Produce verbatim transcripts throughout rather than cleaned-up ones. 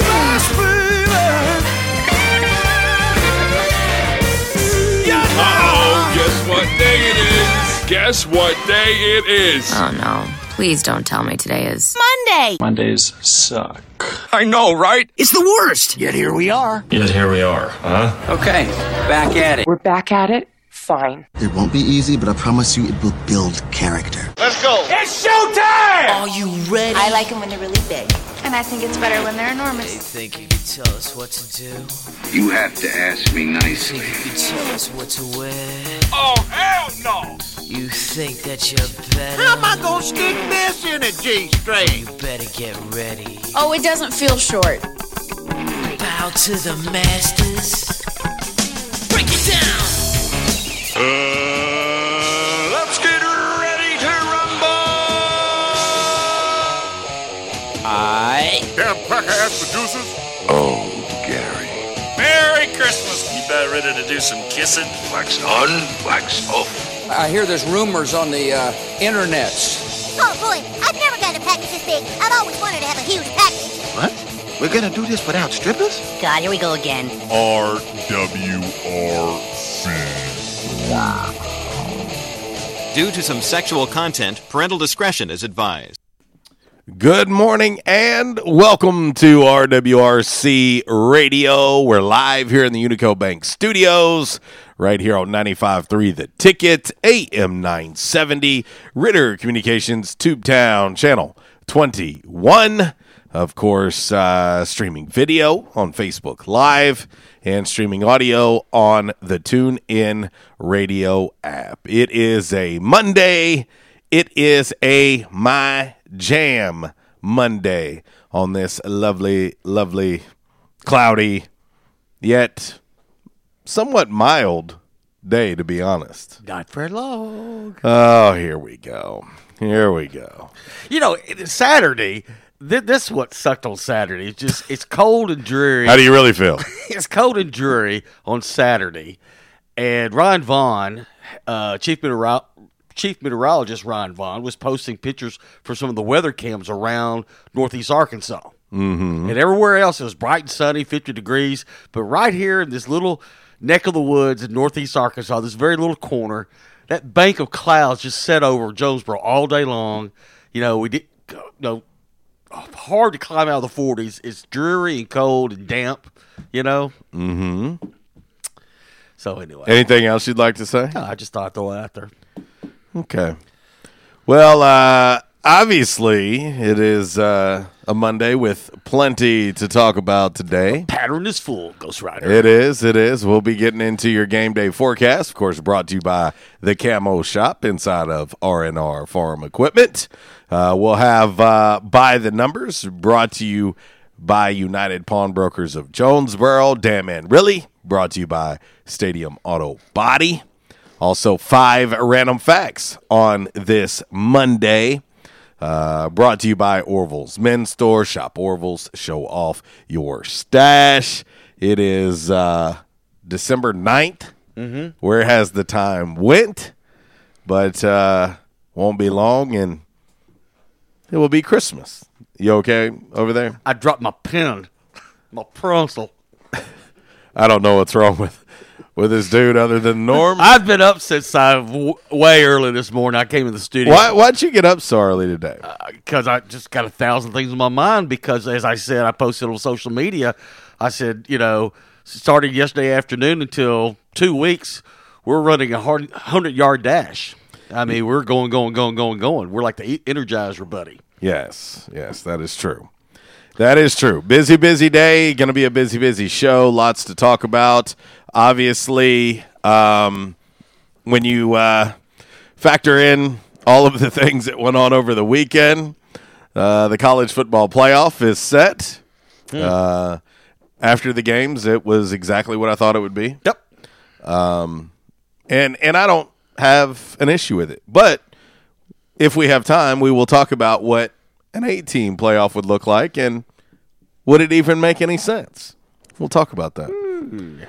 yeah. Oh, guess what day it is? Guess what day it is? Oh, no. Please don't tell me today is... Monday! Mondays suck. I know, right? It's the worst! Yet here we are. Yet here we are, huh? Okay, back at it. We're back at it? Fine. It won't be easy, but I promise you it will build character. Let's go. It's showtime! Are you ready? I like them when they're really big. And I think it's better when they're enormous. They think you could tell us what to do. You have to ask me nicely. You think you could tell us what to wear. Oh, hell no! You think that you're better. How am I gonna stick this in a G-string? You better get ready. Oh, it doesn't feel short. Bow to the masters. Break it down! Uh, let's get ready to rumble! I... Damn cracker-ass producers! Oh, Gary. Merry Christmas! You about ready to do some kissing? Wax on, wax off. I hear there's rumors on the, uh, internets. Oh, boy, I've never gotten a package this big. I've always wanted to have a huge package. What? We're gonna do this without strippers? God, here we go again. R W R C. Due to some sexual content, parental discretion is advised. Good morning and welcome to R W R C Radio. We're live here in the Unico Bank studios, right here on ninety-five point three The Ticket, A M nine seventy, Ritter Communications, Tube Town, Channel twenty-one. Of course, uh, streaming video on Facebook Live and streaming audio on the TuneIn Radio app. It is a Monday. It is a My Jam Monday on this lovely, lovely, cloudy, yet somewhat mild day, to be honest. Not for long. Oh, here we go. Here we go. You know, Saturday... This is what sucked on Saturday. It's just it's cold and dreary. How do you really feel? It's cold and dreary on Saturday, and Ron Vaughn, uh, Chief Meteorologist, Chief Meteorologist Ron Vaughn, was posting pictures for some of the weather cams around northeast Arkansas, mm-hmm. and everywhere else it was bright and sunny, fifty degrees. But right here in this little neck of the woods in northeast Arkansas, this very little corner, that bank of clouds just set over Jonesboro all day long. You know, we did you know. Hard to climb out of the forties. It's dreary and cold and damp, you know? Mm-hmm. So, anyway. Anything else you'd like to say? No, I just thought I'd throw it out there. Okay. Well, uh, obviously, it is uh, a Monday with plenty to talk about today. The pattern is full, Ghost Rider. It is, it is. We'll be getting into your game day forecast, of course, brought to you by the Camo Shop inside of R and R Farm Equipment. Uh, we'll have uh, By the Numbers, brought to you by United Pawn Brokers of Jonesboro. Damn and Really, brought to you by Stadium Auto Body. Also, five random facts on this Monday, uh, brought to you by Orville's Men's Store. Shop Orville's, show off your stash. It is uh, December ninth, mm-hmm. where has the time went, but uh, won't be long, and it will be Christmas. You okay over there? I dropped my pen, my pencil. I don't know what's wrong with with this dude other than Norm. I've been up since I w- way early this morning. I came to the studio. Why, why'd you get up so early today? Because uh, I just got a thousand things in my mind because, as I said, I posted on social media. I said, you know, starting yesterday afternoon until two weeks, we're running a hard hundred-yard dash. I mean, we're going, going, going, going, going. We're like the Energizer Bunny. Yes, yes, that is true. That is true. Busy, busy day. Going to be a busy, busy show. Lots to talk about. Obviously, um, when you uh, factor in all of the things that went on over the weekend, uh, the college football playoff is set. Hmm. Uh, after the games, it was exactly what I thought it would be. Yep. Um, and and I don't have an issue with it. But if we have time, we will talk about what an eight-team playoff would look like, and would it even make any sense? We'll talk about that. Mm.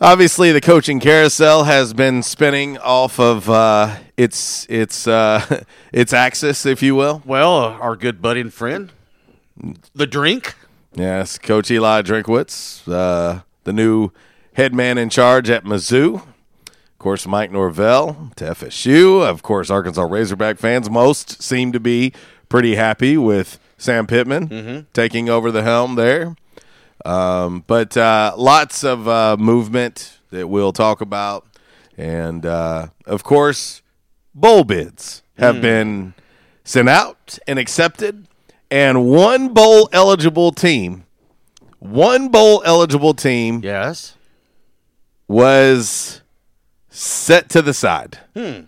Obviously, the coaching carousel has been spinning off of uh, its its uh, its axis, if you will. Well, uh, our good buddy and friend, the Drink. Yes, Coach Eli Drinkwitz, uh, the new head man in charge at Mizzou. Of course, Mike Norvell to F S U. Of course, Arkansas Razorback fans, most seem to be pretty happy with Sam Pittman mm-hmm. taking over the helm there. Um, but uh, lots of uh, movement that we'll talk about. And, uh, of course, bowl bids have mm. been sent out and accepted. And one bowl-eligible team, one bowl-eligible team yes, was set to the side. Hmm.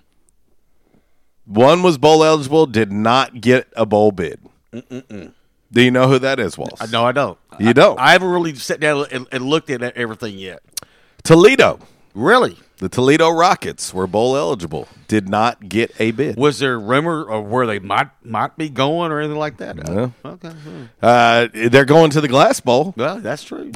One was bowl eligible, did not get a bowl bid. Mm-mm-mm. Do you know who that is, Walsh? No, I don't. You I, don't? I haven't really sat down and, and looked at everything yet. Toledo. Really? The Toledo Rockets were bowl eligible, did not get a bid. Was there rumor of where they might might be going or anything like that? No. Okay. Uh, they're going to the Glass Bowl. Well, that's true.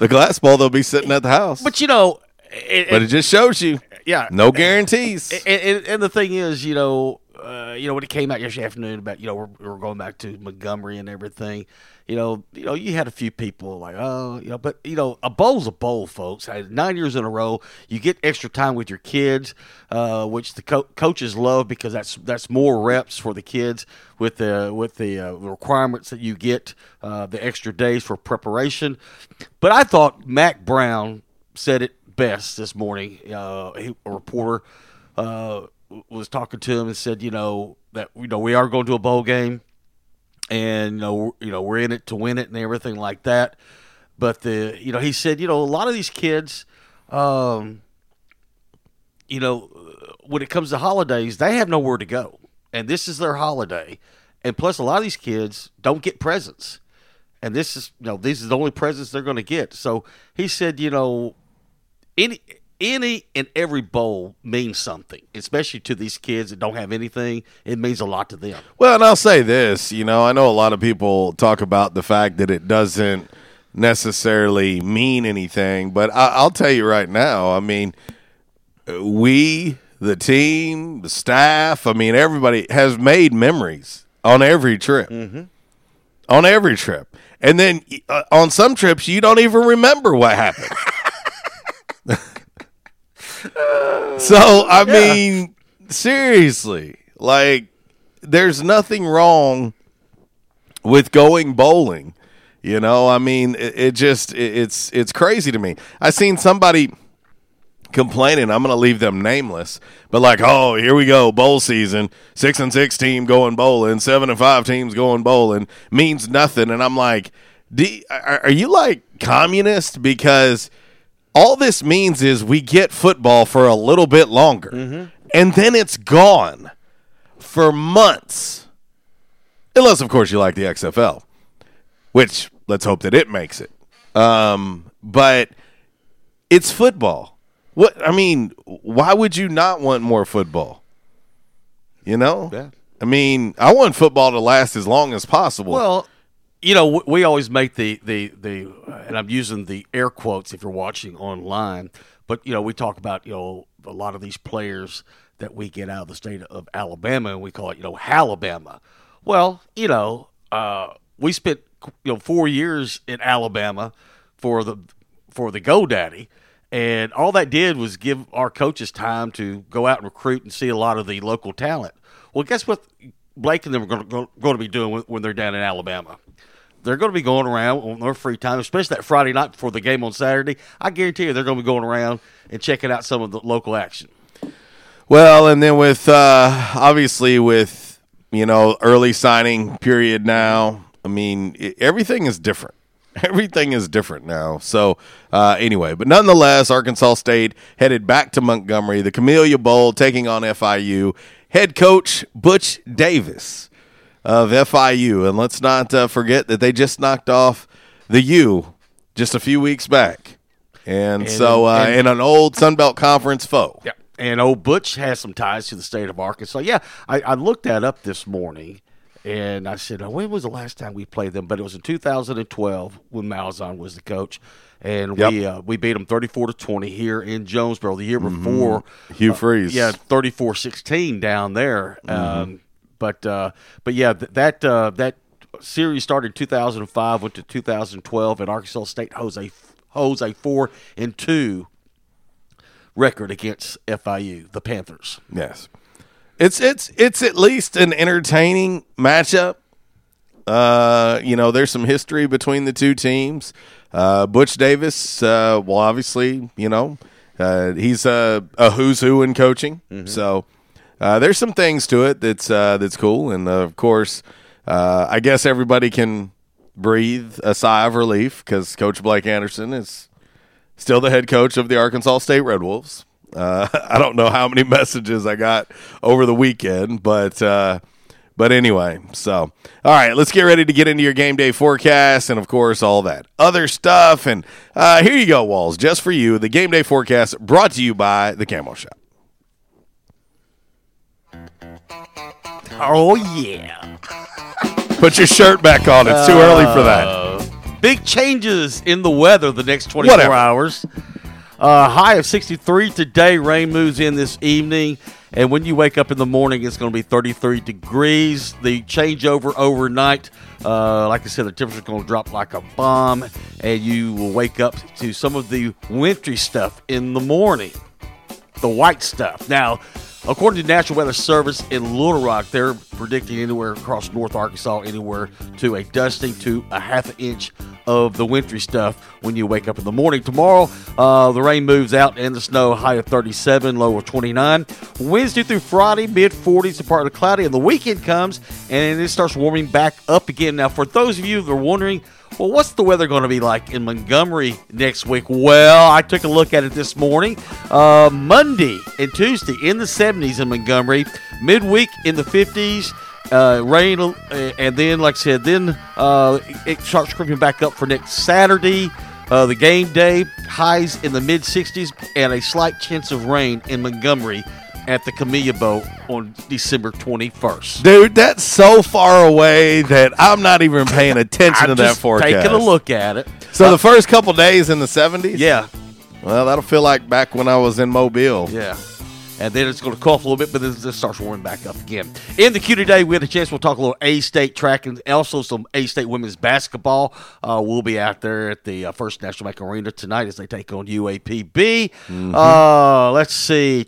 The Glass Bowl, they'll be sitting at the house. But, you know. It, but it, it just shows you. Yeah, no guarantees. And, and, and the thing is, you know, uh, you know, when it came out yesterday afternoon about, you know, we're, we're going back to Montgomery and everything, you know, you know, you had a few people like, oh, you know, but you know, a bowl's a bowl, folks. Nine years in a row, you get extra time with your kids, uh, which the co- coaches love because that's that's more reps for the kids with the with the uh, requirements that you get, uh, the extra days for preparation. But I thought Mac Brown said it best this morning. Uh, a reporter uh, was talking to him and said, you know, that you know we are going to a bowl game, and you know, you know we're in it to win it and everything like that. But the you know he said, you know, a lot of these kids, um, you know, when it comes to holidays, they have nowhere to go, and this is their holiday, and plus a lot of these kids don't get presents, and this is you know these is the only presents they're going to get. So he said, you know. Any any and every bowl means something, especially to these kids that don't have anything. It means a lot to them. Well, and I'll say this, you know, I know a lot of people talk about the fact that it doesn't necessarily mean anything, but I, I'll tell you right now, I mean, we, the team, the staff, I mean, everybody has made memories on every trip. Mm-hmm. On every trip. And then uh, on some trips, you don't even remember what happened. So, I mean, yeah. seriously, like, there's nothing wrong with going bowling. You know, I mean, it, it just, it, it's it's crazy to me. I seen somebody complaining, I'm going to leave them nameless, but like, oh, here we go, bowl season, six and six team going bowling, seven and five teams going bowling, means nothing. And I'm like, D- are you like communist? Because all this means is we get football for a little bit longer, mm-hmm. and then it's gone for months. Unless, of course, you like the X F L, which let's hope that it makes it. Um, but it's football. What I mean, why would you not want more football? You know? Yeah. I mean, I want football to last as long as possible. Well, you know, we always make the, the, the – and I'm using the air quotes if you're watching online. But, you know, we talk about, you know, a lot of these players that we get out of the state of Alabama, and we call it, you know, Halabama. Well, you know, uh, we spent, you know, four years in Alabama for the for the GoDaddy. And all that did was give our coaches time to go out and recruit and see a lot of the local talent. Well, guess what Blake and them are going to, going to be doing when they're down in Alabama? They're going to be going around on their free time, especially that Friday night before the game on Saturday. I guarantee you they're going to be going around and checking out some of the local action. Well, and then with uh, obviously with, you know, early signing period now, I mean, it, everything is different. Everything is different now. So uh, anyway, but nonetheless, Arkansas State headed back to Montgomery, the Camellia Bowl, taking on F I U. Head coach Butch Davis of F I U. And let's not uh, forget that they just knocked off the U just a few weeks back. And, and so uh, and, and an old Sun Belt Conference foe. Yeah. And old Butch has some ties to the state of Arkansas. Yeah, I, I looked that up this morning. And I said, oh, when was the last time we played them? But it was in two thousand twelve when Malzahn was the coach. And yep. we uh, we beat them thirty-four to twenty here in Jonesboro the year before. Mm-hmm. Hugh Freeze. Uh, yeah, thirty-four sixteen down there. Mm-hmm. Um, but, uh, but yeah, th- that uh, that series started in two thousand five, went to two thousand twelve, and Arkansas State holds a, holds a four and two record against F I U, the Panthers. Yes. It's it's it's at least an entertaining matchup. Uh, you know, there's some history between the two teams. Uh, Butch Davis, uh, well, obviously, you know, uh, he's a, a who's who in coaching. Mm-hmm. So uh, there's some things to it that's uh, that's cool. And, uh, of course, uh, I guess everybody can breathe a sigh of relief because Coach Blake Anderson is still the head coach of the Arkansas State Red Wolves. Uh, I don't know how many messages I got over the weekend, but uh, but anyway. So, all right, let's get ready to get into your game day forecast and, of course, all that other stuff. And uh, here you go, Walls, just for you, the game day forecast brought to you by the Camo Shop. Oh, yeah. Put your shirt back on. It's too uh, early for that. Big changes in the weather the next twenty-four Whatever. hours. Uh, high of sixty-three today. Rain moves in this evening, and when you wake up in the morning, it's going to be thirty-three degrees. The changeover overnight, uh, like I said, the temperature is going to drop like a bomb, and you will wake up to some of the wintry stuff in the morning, the white stuff. Now, according to the National Weather Service in Little Rock, they're predicting anywhere across North Arkansas, anywhere to a dusting to a half an inch of the wintry stuff when you wake up in the morning. Tomorrow, uh, the rain moves out and the snow, high of thirty-seven, low of twenty-nine. Wednesday through Friday, mid-forties to partly cloudy, and the weekend comes and it starts warming back up again. Now, for those of you that are wondering, well, what's the weather going to be like in Montgomery next week? Well, I took a look at it this morning. Uh, Monday and Tuesday in the seventies in Montgomery, midweek in the fifties, uh, rain, uh, and then, like I said, then uh, it starts creeping back up for next Saturday, uh, the game day, highs in the mid-sixties, and a slight chance of rain in Montgomery at the Camellia Bowl on December twenty-first. Dude, that's so far away that I'm not even paying attention to that forecast. I'm just taking a look at it. So uh, the first couple days in the seventies? Yeah. Well, that'll feel like back when I was in Mobile. Yeah. And then it's going to cough a little bit, but then it starts warming back up again. In the queue today, we had a chance. We'll talk a little A-State track and also some A-State women's basketball. Uh, we'll be out there at the uh, First National Bank Arena tonight as they take on U A P B. Mm-hmm. Uh, let's see.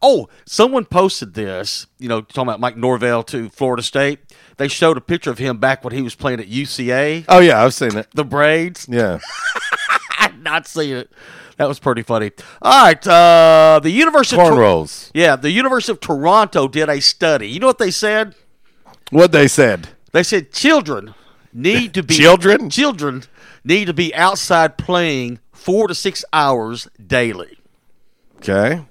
Oh, someone posted this. You know, talking about Mike Norvell to Florida State. They showed a picture of him back when he was playing at U C A. Oh, yeah, I've seen it. The braids. Yeah. I've not seen it. That was pretty funny. All right, uh, the University of Toronto. Yeah, the University of Toronto did a study. You know what they said? What they said? They said children need to be children. Children need to be outside playing four to six hours daily. Okay.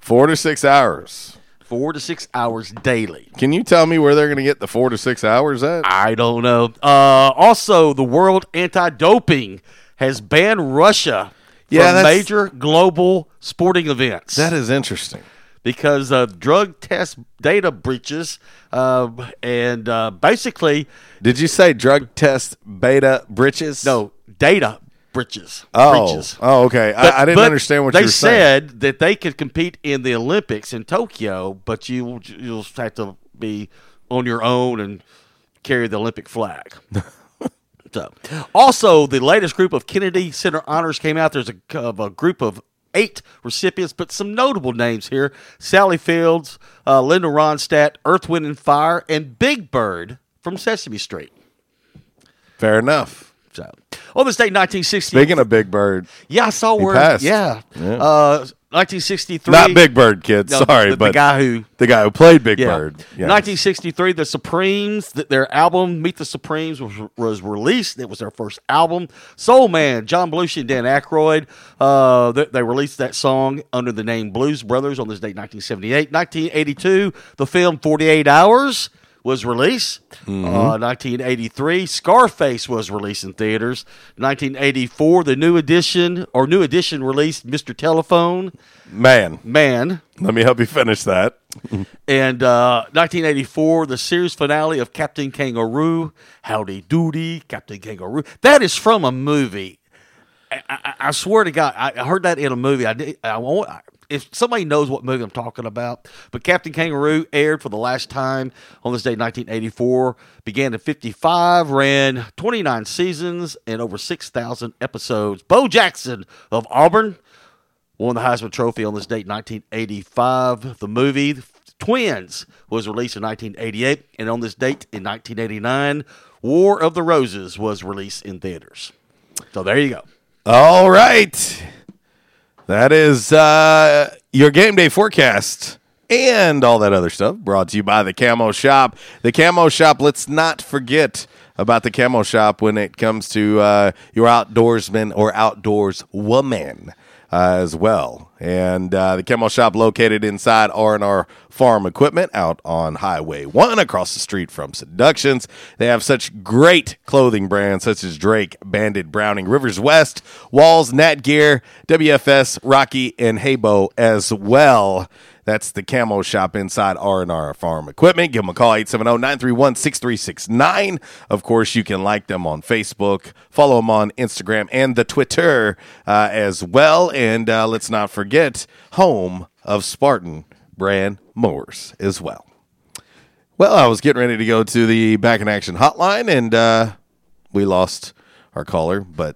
Four to six hours. Four to six hours daily. Can you tell me where they're going to get the four to six hours at? I don't know. Uh, also, the World Anti-Doping has banned Russia yeah, from major global sporting events. That is interesting. Because of drug test data breaches. Uh, and uh, basically... Did you say drug test beta breaches? No, data breaches. Oh, breaches. oh okay. But, I, I didn't understand what you were saying. They said that they could compete in the Olympics in Tokyo, but you, you'll have to be on your own and carry the Olympic flag. So, also, the latest group of Kennedy Center honors came out. There's a, uh, a group of eight recipients, but some notable names here. Sally Fields, uh, Linda Ronstadt, Earth, Wind, and Fire, and Big Bird from Sesame Street. Fair enough. So, on this date, nineteen sixty. Speaking of Big Bird. Yeah, I saw where. He passed. Yeah. yeah. Uh, nineteen sixty-three Not Big Bird, kids. No, sorry, the, but the guy who the guy who played Big yeah. Bird. Yeah. nineteen sixty-three the Supremes, their album "Meet the Supremes" was, was released. It was their first album. Soul Man, John Belushi and Dan Aykroyd. Uh, they, they released that song under the name Blues Brothers on this date, nineteen seventy-eight nineteen eighty-two the film forty-eight hours was released. Mm-hmm. Uh, nineteen eighty-three Scarface was released in theaters. nineteen eighty-four the new edition or new edition released Mister Telephone. Man. Man. Let me help you finish that. And uh, nineteen eighty-four the series finale of Captain Kangaroo. Howdy Doody, Captain Kangaroo. That is from a movie. I, I, I swear to God, I heard that in a movie. I did, I won't. I, If somebody knows what movie I'm talking about, but Captain Kangaroo aired for the last time on this day, nineteen eighty-four began in fifty-five ran twenty-nine seasons and over six thousand episodes. Bo Jackson of Auburn won the Heisman Trophy on this date, nineteen eighty-five The movie Twins was released in nineteen eighty-eight and on this date in nineteen eighty-nine War of the Roses was released in theaters. So there you go. All right. That is uh, your game day forecast and all that other stuff brought to you by the Camo Shop. The Camo Shop, let's not forget about the Camo Shop when it comes to uh, your outdoorsman or outdoors woman uh, as well. And uh, the Camo Shop located inside R and R Farm Equipment out on Highway one across the street from Seductions. They have such great clothing brands such as Drake, Bandit, Browning, Rivers West, Walls, Nat Gear, W F S, Rocky, and Haybo as well. That's the Camo Shop inside R and R Farm Equipment. Give them a call, eight seven zero, nine three one, six three six nine Of course, you can like them on Facebook, follow them on Instagram and the Twitter uh, as well. And uh, let's not forget Get home of Spartan brand mowers as well. Well, I was getting ready to go to the Back in Action hotline, and uh, we lost our caller, but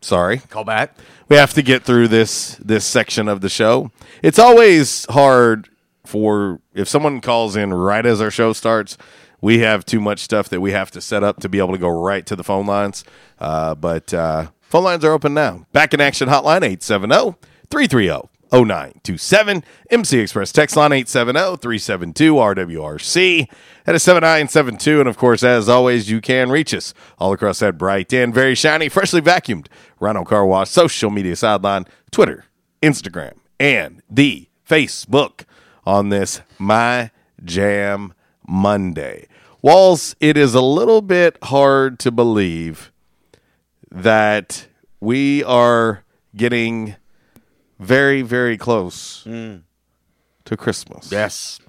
sorry. Call back. We have to get through this this section of the show. It's always hard for if someone calls in right as our show starts, we have too much stuff that we have to set up to be able to go right to the phone lines. Uh, but uh, phone lines are open now. Back in Action hotline, eight seven zero, three three zero, zero nine two seven M C Express text line eight seven zero, three seven two, R W R C That is seven nine seven two And, of course, as always, you can reach us all across that bright and very shiny, freshly vacuumed Rhino Car Wash social media sideline, Twitter, Instagram, and the Facebook on this My Jam Monday. Walls, it is a little bit hard to believe that we are getting very, very close mm. to Christmas. Yes.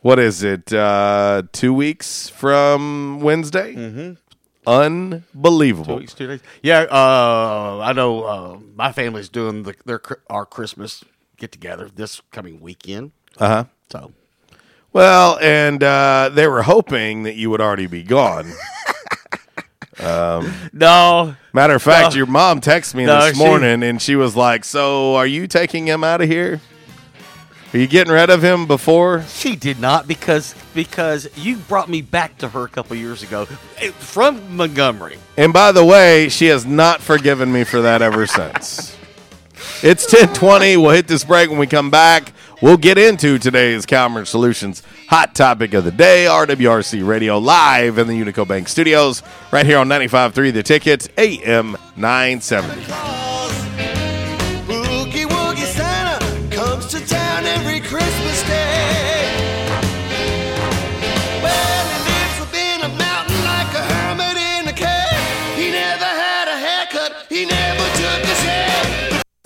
What is it? Uh, two weeks from Wednesday? Mm-hmm. Unbelievable. Two weeks, two days. Yeah, uh, I know uh, my family's doing the, their our Christmas get-together this coming weekend. Uh-huh. So, well, and uh, they were hoping that you would already be gone. Um, no. Matter of fact, no. your mom texted me no, this morning, she, and she was like, so are you taking him out of here? Are you getting rid of him before? She did not, because because you brought me back to her a couple years ago from Montgomery. And by the way, she has not forgiven me for that ever since. It's ten twenty We'll hit this break. When we come back, we'll get into today's Calmer Solutions Hot Topic of the Day, R W R C Radio live in the Unico Bank Studios, right here on ninety-five point three The Ticket, A M nine seventy Boogie Woogie Santa comes to town every Christmas day. Well, he lives up in a mountain like a hermit in a cave. He never had a haircut, he never took his head.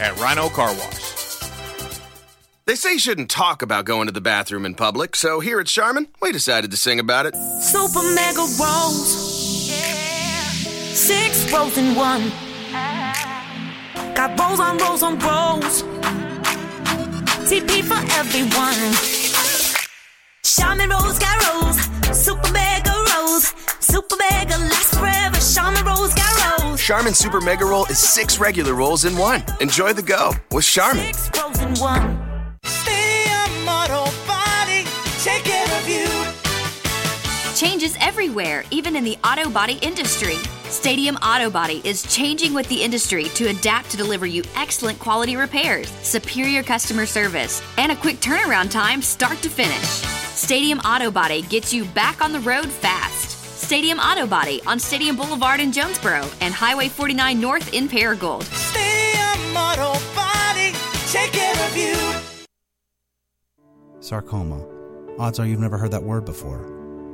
At Rhino Car Wash. They say you shouldn't talk about going to the bathroom in public, so here at Charmin, we decided to sing about it. Super mega rolls. Yeah. Six rolls in one. Ah. Got rolls on rolls on rolls. T P for everyone. Charmin rolls got rolls. Super mega rolls. Super mega lasts forever. Charmin rolls got rolls. Charmin Super Mega Roll is six regular rolls in one. Enjoy the go with Charmin. Six rolls in one. Stadium Auto Body, take care of you. Changes everywhere, even in the auto body industry. Stadium Auto Body is changing with the industry to adapt to deliver you excellent quality repairs, superior customer service, and a quick turnaround time start to finish. Stadium Auto Body gets you back on the road fast. Stadium Auto Body on Stadium Boulevard in Jonesboro and Highway forty-nine North in Paragould. Stadium Auto Body, take care of you. Sarcoma. Odds are you've never heard that word before.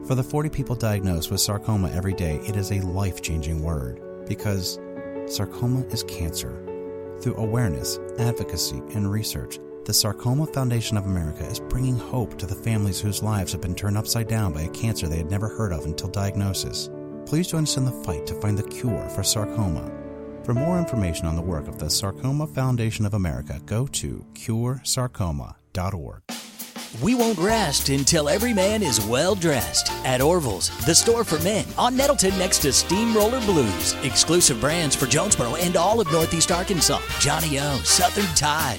For the forty people diagnosed with sarcoma every day, it is a life-changing word because sarcoma is cancer. Through awareness, advocacy, and research, the Sarcoma Foundation of America is bringing hope to the families whose lives have been turned upside down by a cancer they had never heard of until diagnosis. Please join us in the fight to find the cure for sarcoma. For more information on the work of the Sarcoma Foundation of America, go to cure sarcoma dot org. We won't rest until every man is well dressed. At Orville's, the store for men, on Nettleton next to Steamroller Blues. Exclusive brands for Jonesboro and all of Northeast Arkansas. Johnny O, Southern Tide,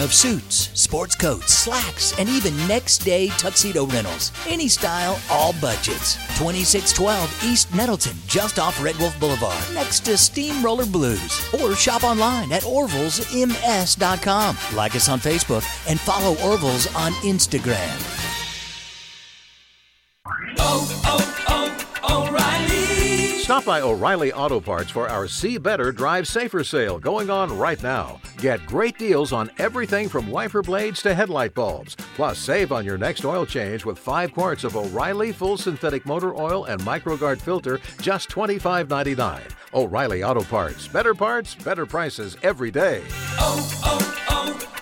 of suits, sports coats, slacks, and even next-day tuxedo rentals. Any style, all budget. Hatchets, twenty-six twelve East Nettleton, just off Red Wolf Boulevard, next to Steamroller Blues. Or shop online at orvils m s dot com. Like us on Facebook and follow Orville's on Instagram. Oh, oh, oh, O'Reilly! Stop by O'Reilly Auto Parts for our See Better, Drive Safer sale going on right now. Get great deals on everything from wiper blades to headlight bulbs. Plus, save on your next oil change with five quarts of O'Reilly Full Synthetic Motor Oil and MicroGuard Filter, just twenty-five ninety-nine. O'Reilly Auto Parts. Better parts, better prices every day. Oh,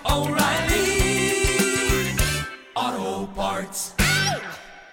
oh, oh, O'Reilly! Auto Parts.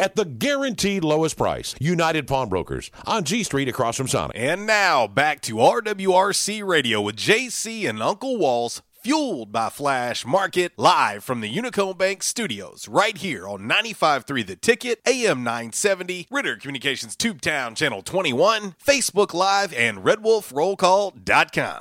at the guaranteed lowest price. United Pawn Brokers on G Street across from Sonic. And now back to R W R C Radio with J C and Uncle Walls, fueled by Flash Market, live from the Unico Bank Studios, right here on ninety-five point three The Ticket, A M nine seventy, Ritter Communications, Tube Town, Channel twenty-one, Facebook Live, and red wolf roll call dot com.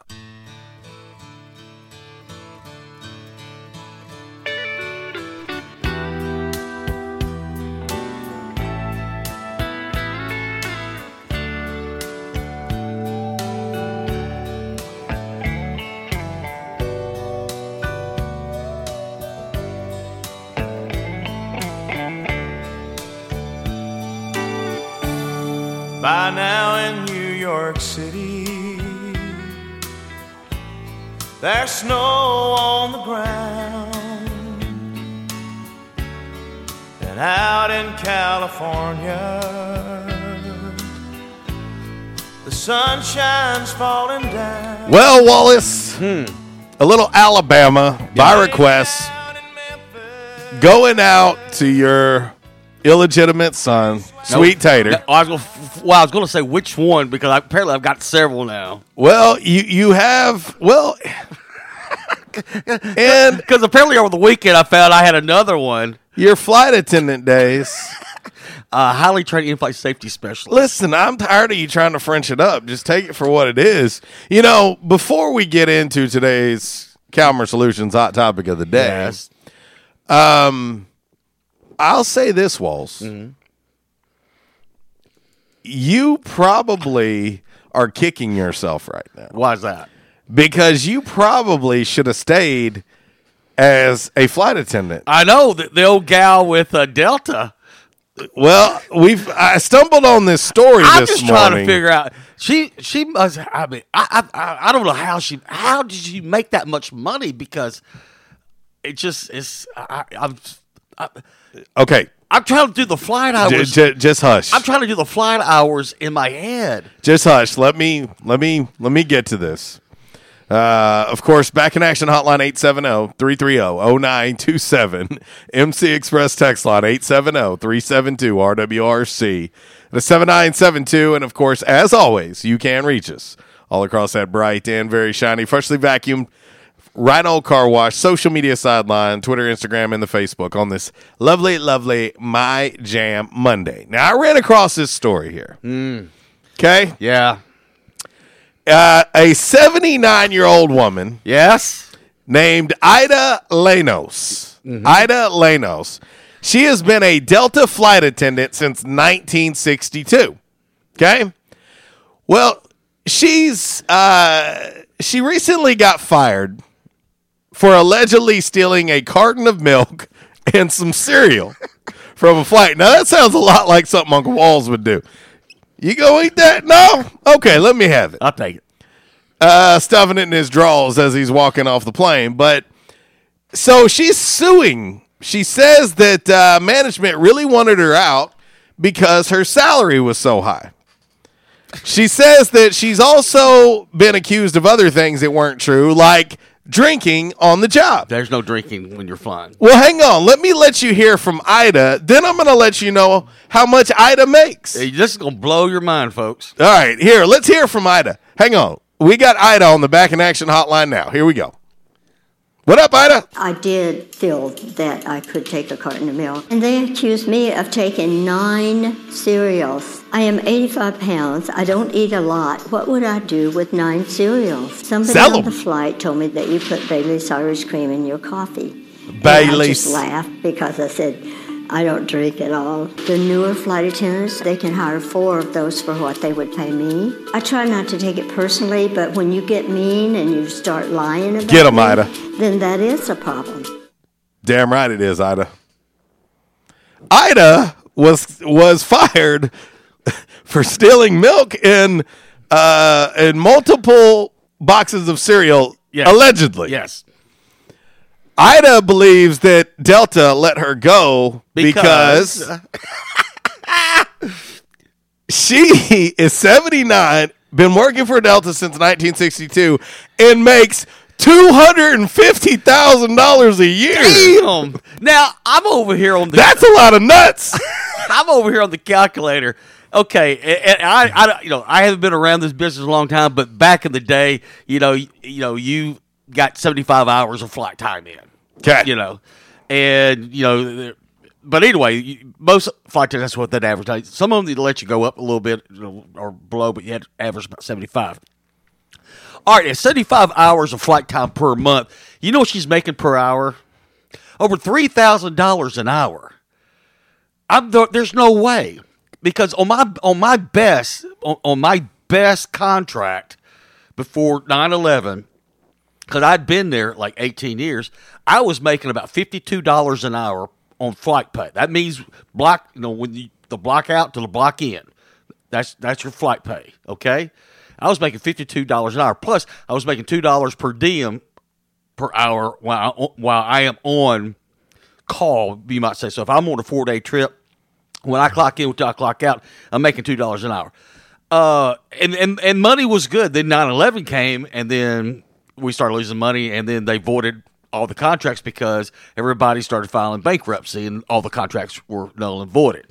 By now in New York City, there's snow on the ground, and out in California, the sun shines falling down. Well, Wallace, hmm. a little Alabama by yeah. request, going out to your illegitimate son, Sweet no, Tater. No, I was gonna, well, I was going to say which one, because I, apparently I've got several now. Well, you you have, well, and because apparently over the weekend I found I had another one. Your flight attendant days. uh, highly trained in-flight safety specialist. Listen, I'm tired of you trying to French it up. Just take it for what it is. You know, before we get into today's Calmer Solutions hot topic of the day, yes. um. I'll say this, Walls. Mm-hmm. You probably are kicking yourself right now. Why is that? Because you probably should have stayed as a flight attendant. I know, the, the old gal with uh, Delta. Well, we've I stumbled on this story I'm this morning. I'm just trying to figure out. She she must. I mean, I I I don't know how she. How did she make that much money? Because it just is. I, I'm. I, Okay. I'm trying to do the flight hours. Just, just hush. I'm trying to do the flight hours in my head. Just hush. Let me let me let me get to this. Uh, of course, Back in Action hotline eight seven zero, three three zero, zero nine two seven. M C Express text line eight seven zero, three seven two, R W R C. The seven nine seven two. And of course, as always, you can reach us all across that bright and very shiny, freshly vacuumed Rhino Car Wash, social media sideline, Twitter, Instagram, and the Facebook on this lovely, lovely My Jam Monday. Now, I ran across this story here. Okay? Mm. Yeah. Uh, a seventy-nine-year-old woman. Yes. Named Ida Lenos. Mm-hmm. Ida Lenos. She has been a Delta flight attendant since nineteen sixty-two. Okay? Well, she's uh, she recently got fired for allegedly stealing a carton of milk and some cereal from a flight. Now, that sounds a lot like something Uncle Walls would do. You go eat that? No? Okay, let me have it. I'll take it. Uh, stuffing it in his drawers as he's walking off the plane. But so she's suing. She says that uh, management really wanted her out because her salary was so high. She says that she's also been accused of other things that weren't true, like drinking on the job. There's no drinking when you're flying. Well, hang on. Let me let you hear from Ida. Then I'm going to let you know how much Ida makes. Hey, this is going to blow your mind, folks. All right. Here, let's hear from Ida. Hang on. we got Ida on the Back in Action hotline now. Here we go. What up, Ida? I did feel that I could take a carton of milk. And they accused me of taking nine cereals. I am eighty-five pounds. I don't eat a lot. What would I do with nine cereals? Somebody Sell on them. The flight told me that you put Bailey's Irish Cream in your coffee. Bailey's. And I just laughed because I said, I don't drink at all. The newer flight attendants, they can hire four of those for what they would pay me. I try not to take it personally, but when you get mean and you start lying about Get 'em, me, Ida. Then that is a problem. Damn right it is, Ida. Ida was was fired for stealing milk in uh, in multiple boxes of cereal, yes. allegedly. Yes. Ida believes that Delta let her go because, because she is seventy-nine, been working for Delta since nineteen sixty-two, and makes two hundred fifty thousand dollars a year. Damn. Now, I'm over here on the... That's a lot of nuts. I'm over here on the calculator. Okay, and I, I, you know, I haven't been around this business a long time, but back in the day, you know, you, you know, you... got seventy-five hours of flight time in. Okay. You know, and, you know, but anyway, most flight time, that's what they'd advertise. Some of them, they let you go up a little bit or below, but you had to average about seventy-five. All right, seventy-five hours of flight time per month. You know what she's making per hour? Over three thousand dollars an hour. I'm th- There's no way. Because on my on my best, on, on my best contract before nine eleven, because I'd been there like eighteen years, I was making about fifty-two dollars an hour on flight pay. That means block, you know, when you, the block out to the block in. That's that's your flight pay, okay? I was making fifty-two dollars an hour. Plus, I was making two dollars per diem per hour while I, while I am on call, you might say. So if I'm on a four-day trip, when I clock in, when I clock out, I'm making two dollars an hour. Uh, and, and, and money was good. Then nine eleven came, and then... we started losing money, and then they voided all the contracts because everybody started filing bankruptcy, and all the contracts were null and voided.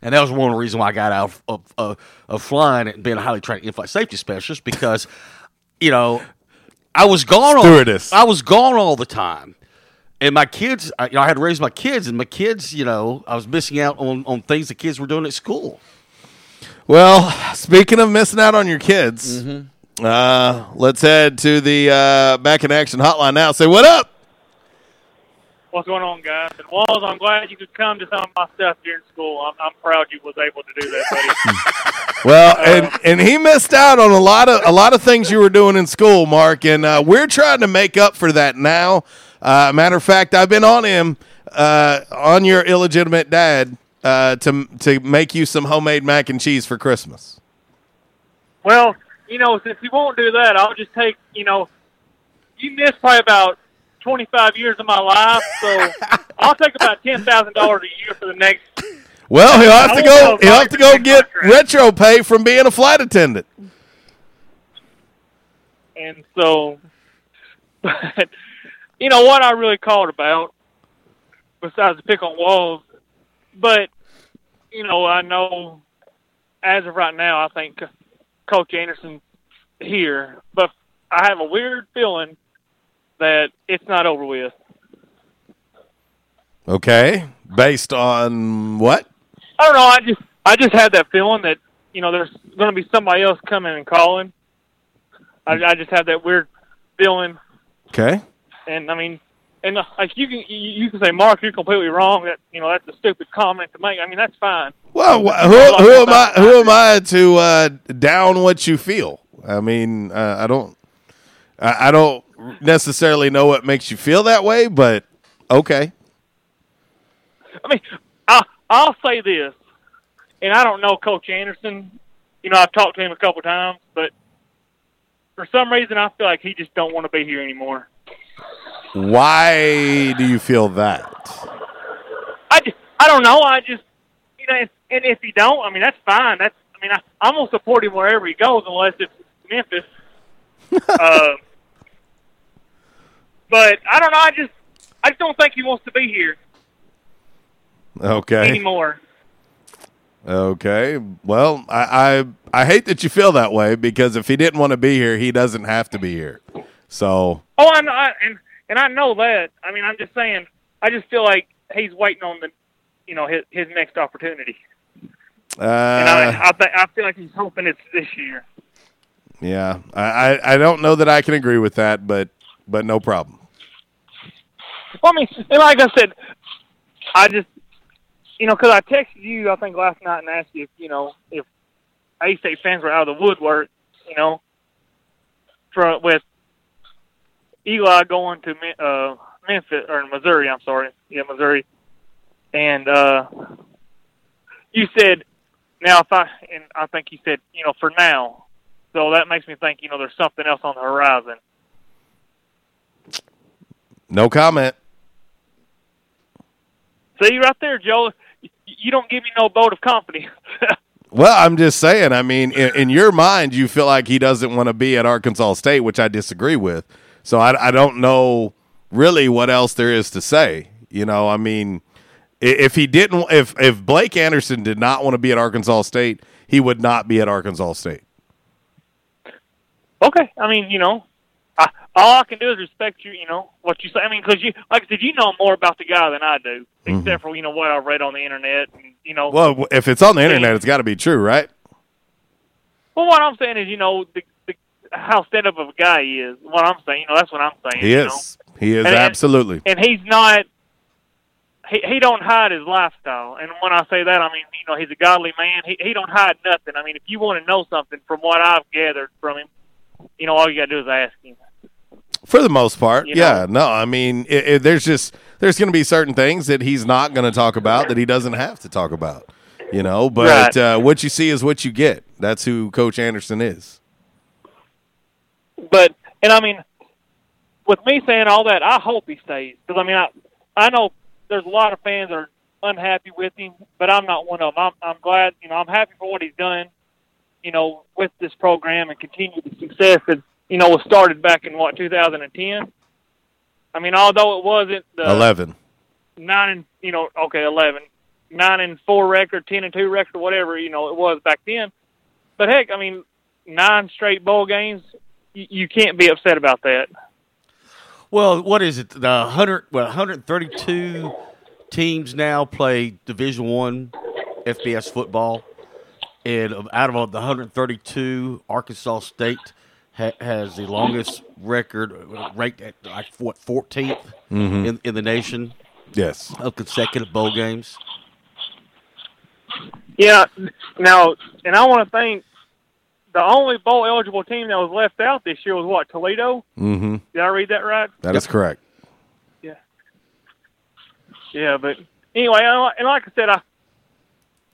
And that was one of the reasons why I got out of, of, of flying and being a highly trained in-flight safety specialist because, you know, I was gone. Stewardess. All, I was gone all the time, and my kids. I, you know, I had to raise my kids, and my kids. You know, I was missing out on on things the kids were doing at school. Well, speaking of missing out on your kids. Mm-hmm. Uh, let's head to the uh, Back in Action hotline now. Say, what up? What's going on, guys? And Walls, I'm glad you could come to some of my stuff during school. I'm, I'm proud you was able to do that, buddy. well, uh, and, and he missed out on a lot of a lot of things you were doing in school, Mark, and uh, we're trying to make up for that now. Uh, matter of fact, I've been on him, uh, on your illegitimate dad, uh, to to make you some homemade mac and cheese for Christmas. Well... you know, since you won't do that, I'll just take, you know, you missed probably about twenty-five years of my life, so I'll take about ten thousand dollars a year for the next. Well, he'll have to go, he'll have to go get retro pay from being a flight attendant. And so, but, you know, what I really called about, besides the pick on Walls, but, you know, I know as of right now, I think – Coach Anderson here, but I have a weird feeling that it's not over with. Okay, based on what? I don't know. I just I just had that feeling that, you know, there's going to be somebody else coming and calling. I, I just had that weird feeling. Okay. And I mean, and like you can you can say, Mark, you're completely wrong. That you know that's a stupid comment to make. I mean, that's fine. Well, who, who am I? Who am I to uh, down what you feel? I mean, uh, I don't, I, I don't necessarily know what makes you feel that way, but okay. I mean, I, I'll say this, and I don't know Coach Anderson. You know, I've talked to him a couple times, but for some reason, I feel like he just don't want to be here anymore. Why do you feel that? I, just, I don't know. I just. And if he don't, I mean, that's fine. That's I mean, I, I'm going to support him wherever he goes unless it's Memphis. uh, but, I don't know. I just I just don't think he wants to be here. Okay. Anymore. Okay. Well, I, I I hate that you feel that way, because if he didn't want to be here, he doesn't have to be here. So. Oh, I know, I, and and I know that. I mean, I'm just saying. I just feel like he's waiting on the, you know, his his next opportunity. Uh, and I I, th- I feel like he's hoping it's this year. Yeah, I, I, I don't know that I can agree with that, but but no problem. Well, I mean, and like I said, I just, you know, because I texted you, I think, last night and asked you if, you know, if A-State fans were out of the woodwork, you know, for, with Eli going to uh, Memphis, or Missouri, I'm sorry. Yeah, Missouri. And uh, you said, now, if I, and I think you said, you know, for now. So that makes me think, you know, there's something else on the horizon. No comment. See, right there, Joe. You don't give me no vote of company. Well, I'm just saying, I mean, in, in your mind, you feel like he doesn't want to be at Arkansas State, which I disagree with. So I, I don't know really what else there is to say. You know, I mean, if he didn't, if, if Blake Anderson did not want to be at Arkansas State, he would not be at Arkansas State. Okay. I mean, you know, I, all I can do is respect you, you know, what you say. I mean, because you, like I said, you know more about the guy than I do, except mm-hmm. for, you know, what I read on the internet. And, you know, well, if it's on the internet, it's got to be true, right? Well, what I'm saying is, you know, the, the, how set up of a guy he is. What I'm saying, you know, that's what I'm saying. He is. Know? He is, and, absolutely. And he's not, he, he don't hide his lifestyle. And when I say that, I mean, you know, he's a godly man. He, he don't hide nothing. I mean, if you want to know something from what I've gathered from him, you know, all you got to do is ask him. For the most part, you yeah. Know? No, I mean, it, it, there's just there's going to be certain things that he's not going to talk about that he doesn't have to talk about, you know. But right. uh, what you see is what you get. That's who Coach Anderson is. But, and I mean, with me saying all that, I hope he stays. Because, I mean, I I know there's a lot of fans that are unhappy with him, but I'm not one of them. I'm, I'm glad, you know, I'm happy for what he's done, you know, with this program and continue the success that, you know, was started back in, what, two thousand ten? I mean, although it wasn't the eleven. nine and, you know, okay, eleven. nine and four record, ten and two record, whatever, you know, it was back then. But, heck, I mean, nine straight bowl games, you, you can't be upset about that. Well, what is it, the one hundred, well, one hundred thirty-two teams now play Division One F B S football? And out of the one hundred thirty-two, Arkansas State ha- has the longest record, ranked at like what fourteenth mm-hmm. in in the nation. Yes, of consecutive bowl games. Yeah. Now, and I want to thank the only bowl eligible team that was left out this year was what, Toledo? Mm-hmm. Did I read that right? That is correct. Yeah. Yeah, but anyway, I, and like I said, I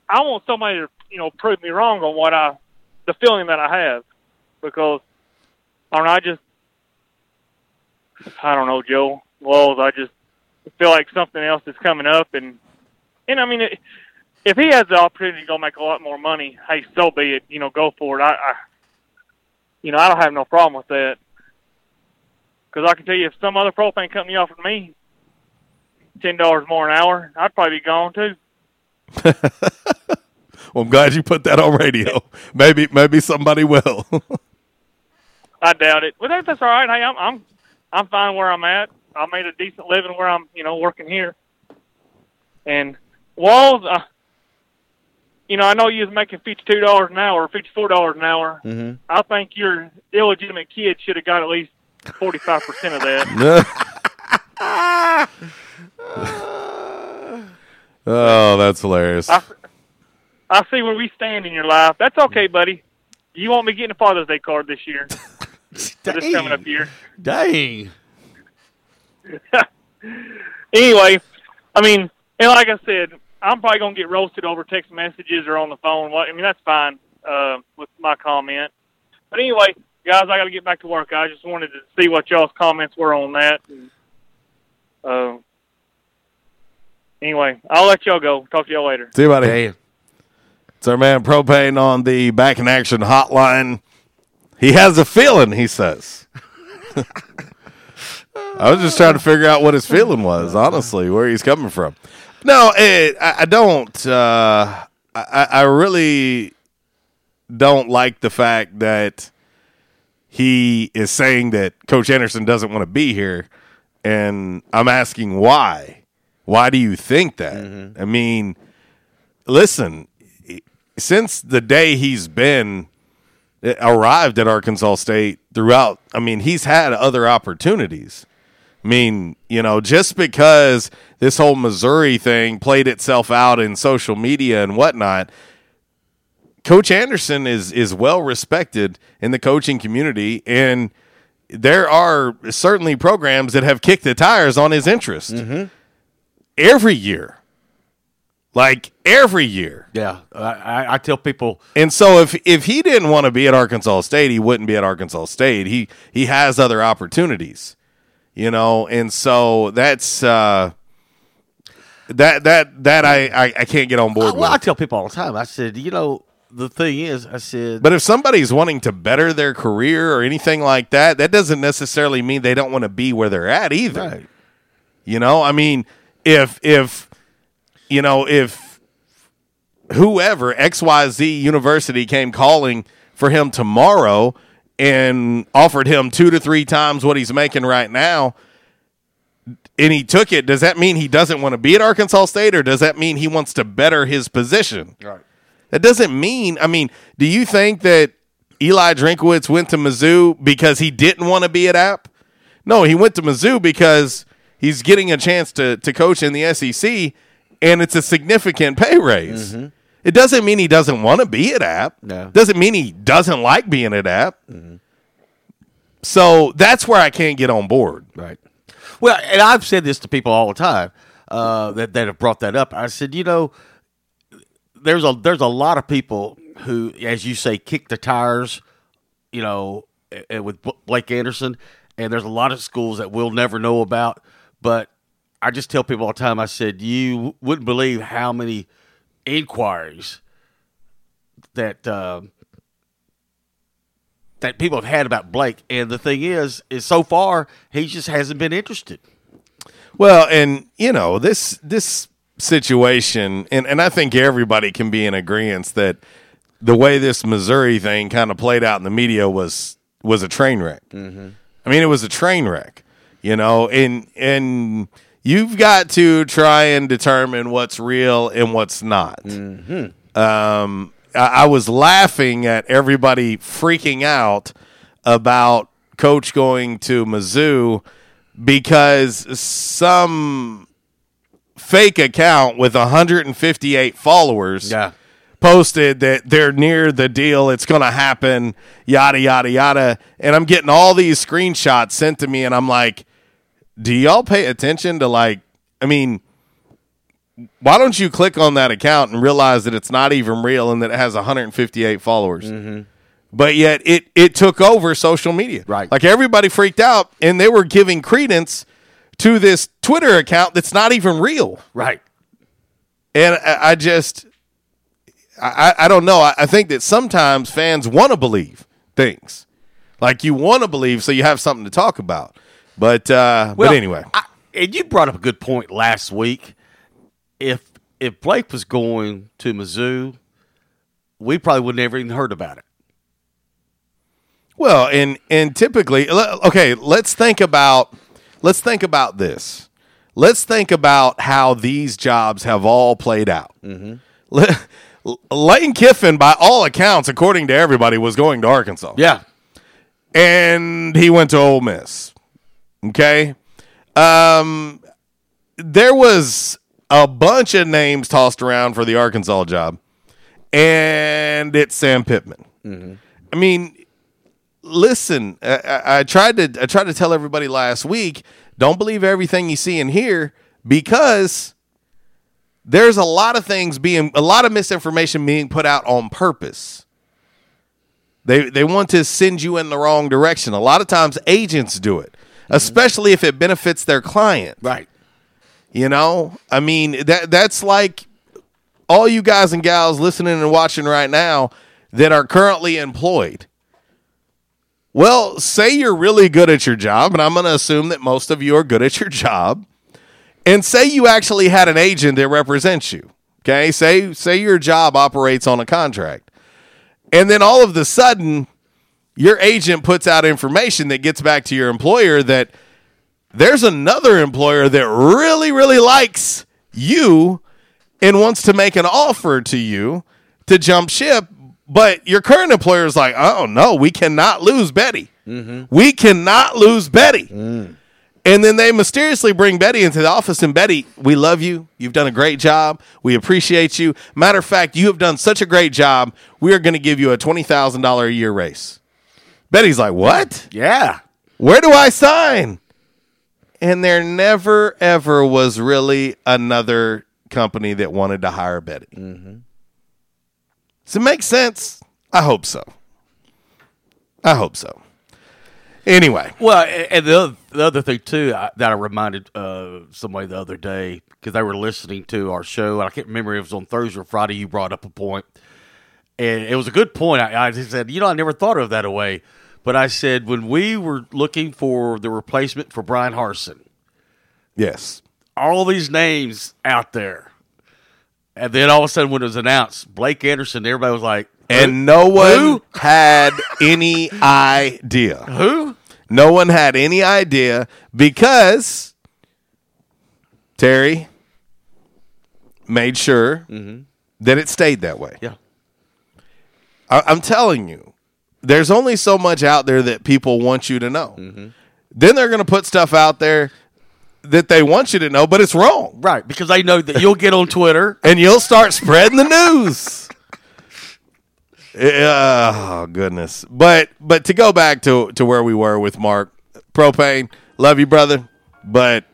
I want somebody to, you know, prove me wrong on what I, the feeling that I have, because I don't know, I just, I don't know, Joe Walls, I just feel like something else is coming up, and and I mean, it, if he has the opportunity to go make a lot more money, hey, so be it, you know, go for it. I, I you know, I don't have no problem with that, because I can tell you, if some other propane company offered me ten dollars more an hour, I'd probably be gone too. Well, I'm glad you put that on radio. Maybe, maybe somebody will. I doubt it. Well, that's all right. Hey, I'm, I'm, I'm fine where I'm at. I made a decent living where I'm, you know, working here. And Walls, uh, you know, I know you was making fifty-two dollars an hour, fifty-four dollars an hour. Mm-hmm. I think your illegitimate kid should have got at least forty-five percent of that. Oh, that's hilarious. I, I see where we stand in your life. That's okay, buddy. You won't be getting a Father's Day card this year. Dang. This coming up year. Dang. Anyway, I mean, and like I said, I'm probably going to get roasted over text messages or on the phone. I mean, that's fine uh, with my comment. But anyway, guys, I got to get back to work. I just wanted to see what y'all's comments were on that. And, uh, anyway, I'll let y'all go. Talk to y'all later. See you, buddy. Hey. It's our man Propane on the Back in Action hotline. He has a feeling, he says. I was just trying to figure out what his feeling was, honestly, where he's coming from. No, it, I, I don't. Uh, I, I really don't like the fact that he is saying that Coach Anderson doesn't want to be here, and I'm asking why. Why do you think that? Mm-hmm. I mean, listen, since the day he's been arrived at Arkansas State throughout, I mean, he's had other opportunities. I mean, you know, just because this whole Missouri thing played itself out in social media and whatnot, Coach Anderson is is well respected in the coaching community, and there are certainly programs that have kicked the tires on his interest mm-hmm. every year, like every year. Yeah, I, I tell people. And so if if he didn't want to be at Arkansas State, he wouldn't be at Arkansas State. He he has other opportunities. You know, and so that's uh, that that that I, I, I can't get on board. Well, with. I tell people all the time. I said, you know, the thing is, I said, but if somebody's wanting to better their career or anything like that, that doesn't necessarily mean they don't want to be where they're at either. Right. You know, I mean, if if you know if whoever X Y Z University came calling for him tomorrow and offered him two to three times what he's making right now, and he took it, does that mean he doesn't want to be at Arkansas State, or does that mean he wants to better his position? Right. That doesn't mean, I mean, do you think that Eli Drinkwitz went to Mizzou because he didn't want to be at App? No, he went to Mizzou because he's getting a chance to, to coach in the S E C, and it's a significant pay raise. Mm-hmm. It doesn't mean he doesn't want to be at App. No. Doesn't mean he doesn't like being at App. Mm-hmm. So that's where I can't get on board. Right. Well, and I've said this to people all the time uh, that, that have brought that up. I said, you know, there's a there's a lot of people who, as you say, kick the tires, you know, with Blake Anderson, and there's a lot of schools that we'll never know about. But I just tell people all the time, I said, you wouldn't believe how many – inquiries that uh, that people have had about Blake, and the thing is, is so far he just hasn't been interested. Well, and you know this this situation, and, and I think everybody can be in agreement that the way this Missouri thing kind of played out in the media was was a train wreck. Mm-hmm. I mean, it was a train wreck, you know, and and. You've got to try and determine what's real and what's not. Mm-hmm. Um, I, I was laughing at everybody freaking out about Coach going to Mizzou because some fake account with one hundred fifty-eight followers yeah. posted that they're near the deal, it's going to happen, yada, yada, yada. And I'm getting all these screenshots sent to me, and I'm like, do y'all pay attention to, like, I mean, why don't you click on that account and realize that it's not even real and that it has one hundred fifty-eight followers? Mm-hmm. But yet it it took over social media. Right. Like, everybody freaked out, and they were giving credence to this Twitter account that's not even real. Right. And I, I just, I, I don't know. I, I think that sometimes fans want to believe things. Like, you want to believe so you have something to talk about. But uh, well, but anyway, I, and you brought up a good point last week. If if Blake was going to Mizzou, we probably would never even heard about it. Well, and and typically, okay, let's think about let's think about this. Let's think about how these jobs have all played out. Mm-hmm. L- Lane Kiffin, by all accounts, according to everybody, was going to Arkansas. Yeah, and he went to Ole Miss. Okay, um, there was a bunch of names tossed around for the Arkansas job, and it's Sam Pittman. Mm-hmm. I mean, listen, I, I tried to I tried to tell everybody last week, don't believe everything you see and hear, because there's a lot of things being a lot of misinformation being put out on purpose. They they want to send you in the wrong direction. A lot of times, agents do it. Especially if it benefits their client. Right. You know? I mean, that that's like all you guys and gals listening and watching right now that are currently employed. Well, say you're really good at your job, and I'm going to assume that most of you are good at your job, and say you actually had an agent that represents you. Okay, say say your job operates on a contract. And then all of a sudden, your agent puts out information that gets back to your employer that there's another employer that really, really likes you and wants to make an offer to you to jump ship. But your current employer is like, oh, no, we cannot lose Betty. Mm-hmm. We cannot lose Betty. Mm. And then they mysteriously bring Betty into the office. And Betty, we love you. You've done a great job. We appreciate you. Matter of fact, you have done such a great job. We are going to give you a twenty thousand dollars a year raise. Betty's like, what? Yeah. Where do I sign? And there never, ever was really another company that wanted to hire Betty. Mm-hmm. Does it make sense? I hope so. I hope so. Anyway. Well, and the other, the other thing, too, I, that I reminded uh, somebody the other day, because they were listening to our show, and I can't remember if it was on Thursday or Friday, you brought up a point. And it was a good point. I, I just said, you know, I never thought of that way. But I said, when we were looking for the replacement for Brian Harsin. Yes. All these names out there. And then all of a sudden when it was announced, Blake Anderson, everybody was like. And no one who? had any idea. Who? No one had any idea because Terry made sure mm-hmm. that it stayed that way. Yeah. I- I'm telling you. There's only so much out there that people want you to know. Mm-hmm. Then they're going to put stuff out there that they want you to know, but it's wrong. Right, because they know that you'll get on Twitter. And you'll start spreading the news. Oh, goodness. But but to go back to, to where we were with Mark, Propane, love you, brother. But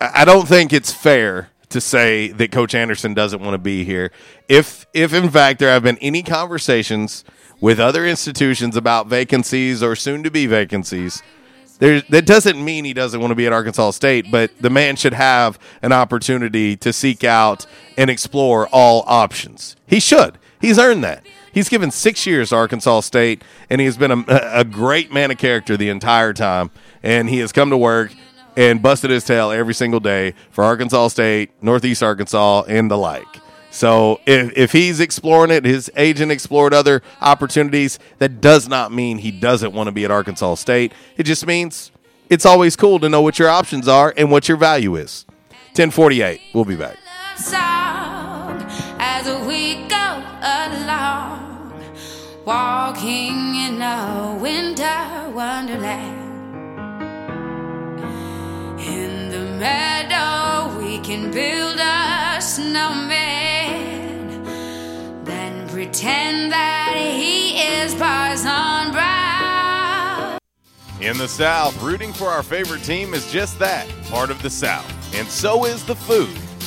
I don't think it's fair to say that Coach Anderson doesn't want to be here. If, if in fact, there have been any conversations with other institutions about vacancies or soon-to-be vacancies, there, that doesn't mean he doesn't want to be at Arkansas State, but the man should have an opportunity to seek out and explore all options. He should. He's earned that. He's given six years to Arkansas State, and he has been a, a great man of character the entire time, and he has come to work and busted his tail every single day for Arkansas State, Northeast Arkansas, and the like. So if, if he's exploring it, his agent explored other opportunities, that does not mean he doesn't want to be at Arkansas State. It just means it's always cool to know what your options are and what your value is. ten forty-eight, we'll be back. As we go along, walking in a winter wonderland. In the meadow we can build a snowman. Pretend that he is Parson Brown. In the South, rooting for our favorite team is just that, part of the South. And so is the food.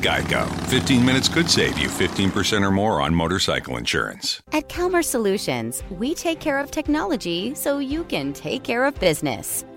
Geico. fifteen minutes could save you fifteen percent or more on motorcycle insurance. At Calmer Solutions, we take care of technology so you can take care of business.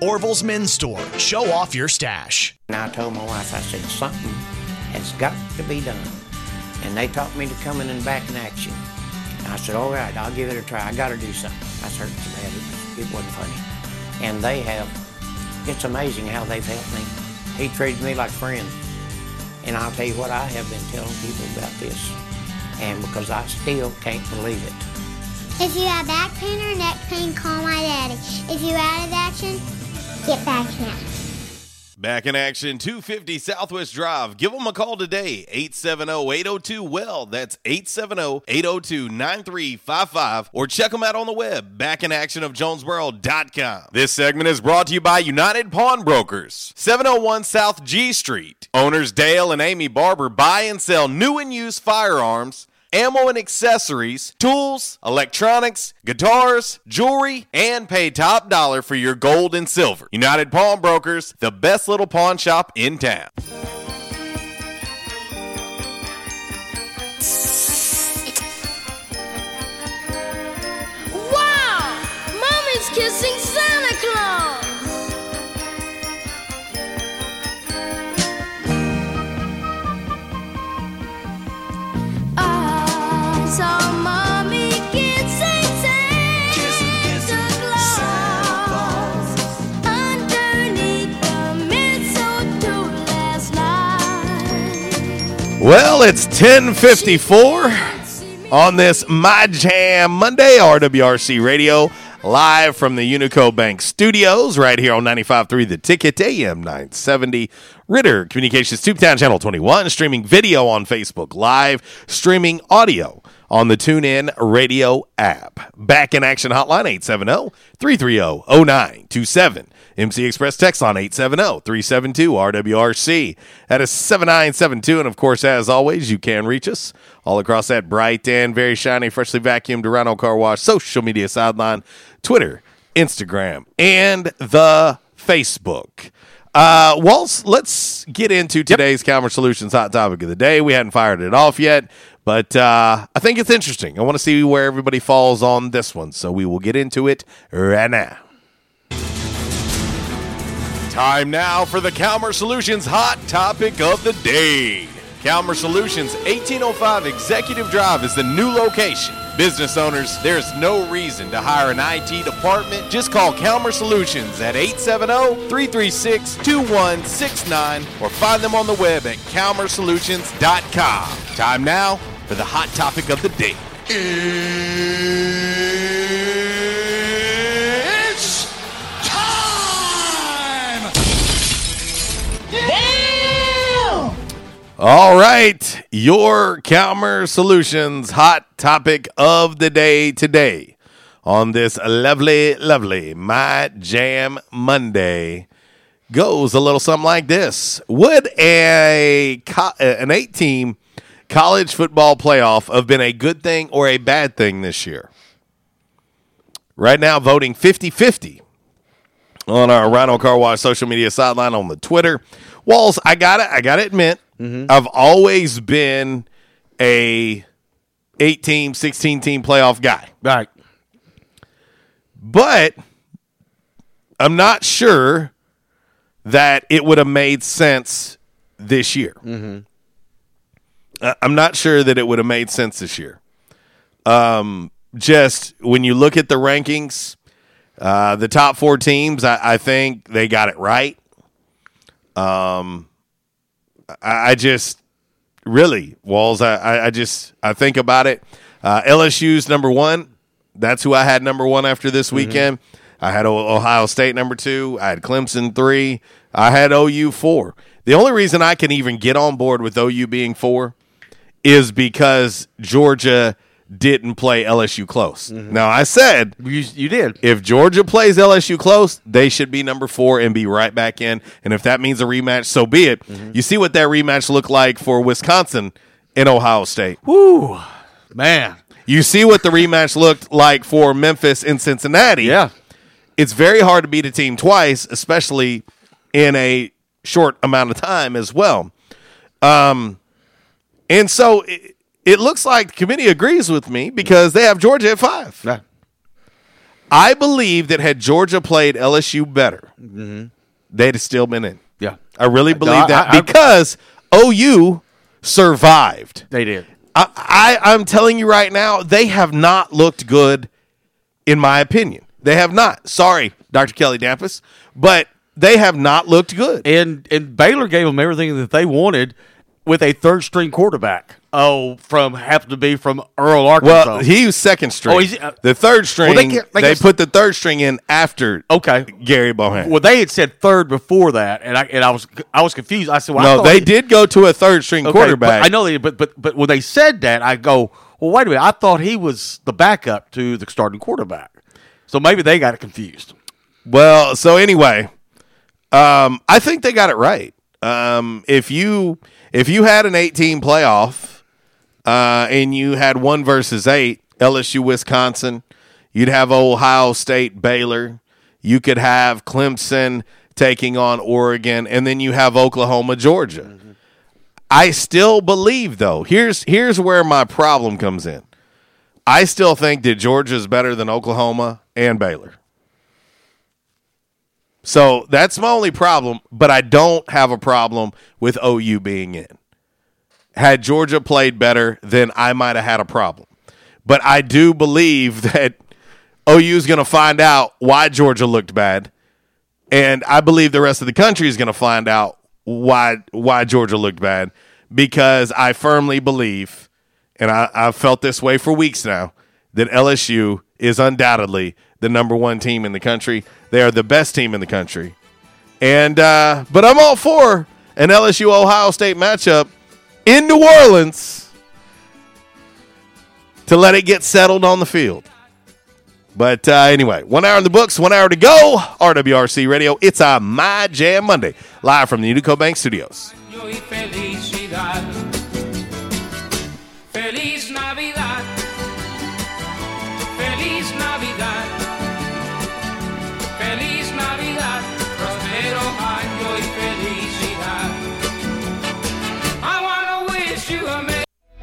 Orville's Men's Store. Show off your stash. And I told my wife, I said, something has got to be done. And they taught me to come in and back in action. And I said, all right, I'll give it a try. I got to do something. I started to mad. It, it wasn't funny. And they have, it's amazing how they've helped me. He treats me like friends. And I'll tell you what, I have been telling people about this. And because I still can't believe it. If you have back pain or neck pain, call my daddy. If you're out of action, get back now. Back in Action, two fifty Southwest Drive. Give them a call today, eight seven zero, eight zero two, W E L L. That's eight seven zero, eight zero two, nine three five five. Or check them out on the web, back in action of jonesboro dot com. This segment is brought to you by United Pawn Brokers, seven oh one South G Street. Owners Dale and Amy Barber buy and sell new and used firearms, ammo and accessories, tools, electronics, guitars, jewelry, and pay top dollar for your gold and silver. United Pawn Brokers, the best little pawn shop in town. Wow! Mommy's kissing Santa Claus! So mommy can sing Santa Claus underneath the mistletoe last night. Well, it's ten fifty-four on this My Jam Monday, R W R C Radio, live from the Unico Bank studios right here on ninety-five point three The Ticket, A M nine seventy, Ritter Communications, Tube Town, Channel twenty-one, streaming video on Facebook Live, streaming audio on the TuneIn Radio app. Back in Action hotline, eight seven zero, three three zero, zero nine two seven. M C Express text line, eight seven zero, three seven two, R W R C. That is seven nine seven two. And, of course, as always, you can reach us all across that bright and very shiny, freshly vacuumed Rhino Car Wash social media sideline, Twitter, Instagram, and the Facebook. Uh, well, let's get into today's Calmer Solutions hot topic of the day. We hadn't fired it off yet, but uh, I think it's interesting. I want to see where everybody falls on this one, so we will get into it right now. Time now for the Calmer Solutions hot topic of the day. Calmer Solutions, eighteen oh five Executive Drive is the new location. Business owners, there's no reason to hire an I T department. Just call Calmer Solutions at eight seven zero, three three six, two one six nine or find them on the web at calmer solutions dot com. Time now for the hot topic of the day. It's time! Damn! All right, your Calmer Solutions hot topic of the day today on this lovely, lovely My Jam Monday goes a little something like this. Would a co- an eight-team college football playoff have been a good thing or a bad thing this year? Right now, voting fifty-fifty on our Rhino Car Wash social media sideline on the Twitter. Walls, I gotta, I gotta admit, mm-hmm. I've always been a eight-team, sixteen-team playoff guy. Right. But I'm not sure that it would have made sense this year. Mm-hmm. I'm not sure that it would have made sense this year. Um, just when you look at the rankings, uh, the top four teams, I, I think they got it right. Um. I just really Walls. I, I just I think about it. Uh, L S U's number one. That's who I had number one after this mm-hmm. weekend. I had Ohio State number two. I had Clemson three. I had O U four. The only reason I can even get on board with O U being four is because Georgia didn't play L S U close. Mm-hmm. Now I said you, you did. If Georgia plays L S U close, they should be number four and be right back in. And if that means a rematch, so be it. Mm-hmm. You see what that rematch looked like for Wisconsin and Ohio State. Woo, man! You see what the rematch looked like for Memphis and Cincinnati. Yeah, it's very hard to beat a team twice, especially in a short amount of time as well. Um, and so. It, It looks like the committee agrees with me because they have Georgia at five. Yeah. I believe that had Georgia played L S U better, mm-hmm. they'd have still been in. Yeah, I really believe no, that I, I, because I, O U survived. They did. I, I, I'm telling you right now, they have not looked good, in my opinion. They have not. Sorry, Doctor Kelly Dampus, but they have not looked good. And and Baylor gave them everything that they wanted with a third-string quarterback. Oh, from happened to be from Earl, Arkansas. Well, he was second string. Oh, he's, uh, the third string, well, they, they, they put the third string in after okay. Gary Bohan. Well, they had said third before that, and I and I was I was confused. I said, well, no, I they did go to a third string okay, quarterback. I know they, but but but when they said that, I go, well, wait a minute. I thought he was the backup to the starting quarterback, so maybe they got it confused. Well, so anyway, um, I think they got it right. Um, if you if you had an eight-team playoff. Uh, and you had one versus eight, L S U, Wisconsin. You'd have Ohio State, Baylor. You could have Clemson taking on Oregon, and then you have Oklahoma, Georgia. Mm-hmm. I still believe, though, here's here's where my problem comes in. I still think that Georgia's better than Oklahoma and Baylor. So that's my only problem, but I don't have a problem with O U being in. Had Georgia played better, then I might have had a problem. But I do believe that O U is going to find out why Georgia looked bad, and I believe the rest of the country is going to find out why why Georgia looked bad, because I firmly believe, and I, I've felt this way for weeks now, that L S U is undoubtedly the number one team in the country. They are the best team in the country. And uh, but I'm all for an L S U-Ohio State matchup in New Orleans to let it get settled on the field. But uh, anyway, one hour in the books, one hour to go. R W R C Radio, it's our My Jam Monday, live from the Unico Bank Studios.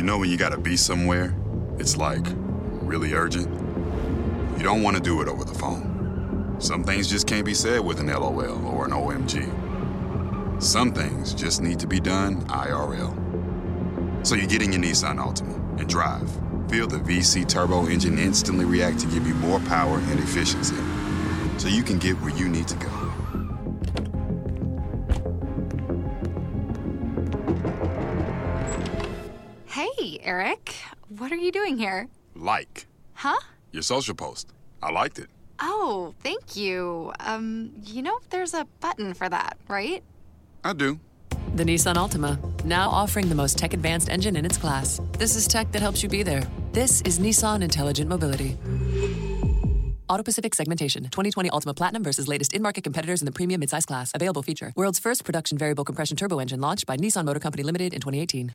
You know when you gotta be somewhere, it's like really urgent? You don't want to do it over the phone. Some things just can't be said with an L O L or an O M G. Some things just need to be done I R L. So you get in your Nissan Altima and drive. Feel the V C turbo engine instantly react to give you more power and efficiency, so you can get where you need to go. Eric, what are you doing here? Like. Huh? Your social post. I liked it. Oh, thank you. Um, you know, there's a button for that, right? I do. The Nissan Altima, now offering the most tech-advanced engine in its class. This is tech that helps you be there. This is Nissan Intelligent Mobility. Auto Pacific Segmentation. twenty twenty Altima Platinum versus latest in-market competitors in the premium midsize class. Available feature. World's first production variable compression turbo engine launched by Nissan Motor Company Limited in twenty eighteen.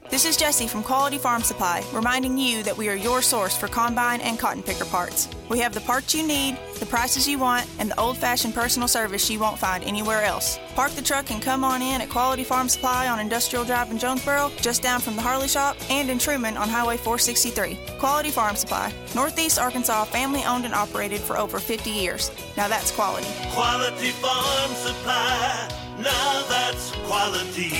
This is Jessie from Quality Farm Supply, reminding you that we are your source for combine and cotton picker parts. We have the parts you need, the prices you want, and the old-fashioned personal service you won't find anywhere else. Park the truck and come on in at Quality Farm Supply on Industrial Drive in Jonesboro, just down from the Harley Shop, and in Truman on Highway four sixty-three. Quality Farm Supply, Northeast Arkansas, family-owned and operated for over fifty years. Now that's quality. Quality Farm Supply, now that's quality.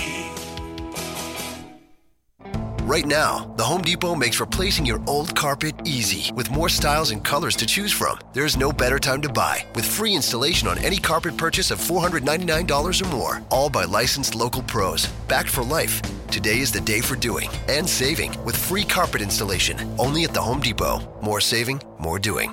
Right now, the Home Depot makes replacing your old carpet easy with more styles and colors to choose from. There's no better time to buy with free installation on any carpet purchase of four hundred ninety-nine dollars or more, all by licensed local pros, backed for life. Today is the day for doing and saving with free carpet installation only at the Home Depot. More saving, more doing.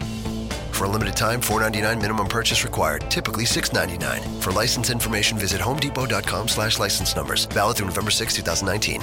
For a limited time, four hundred ninety-nine dollars minimum purchase required, typically six hundred ninety-nine dollars. For license information, visit homedepot.com slash license numbers. Valid through November sixth, twenty nineteen.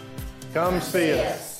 Come see us.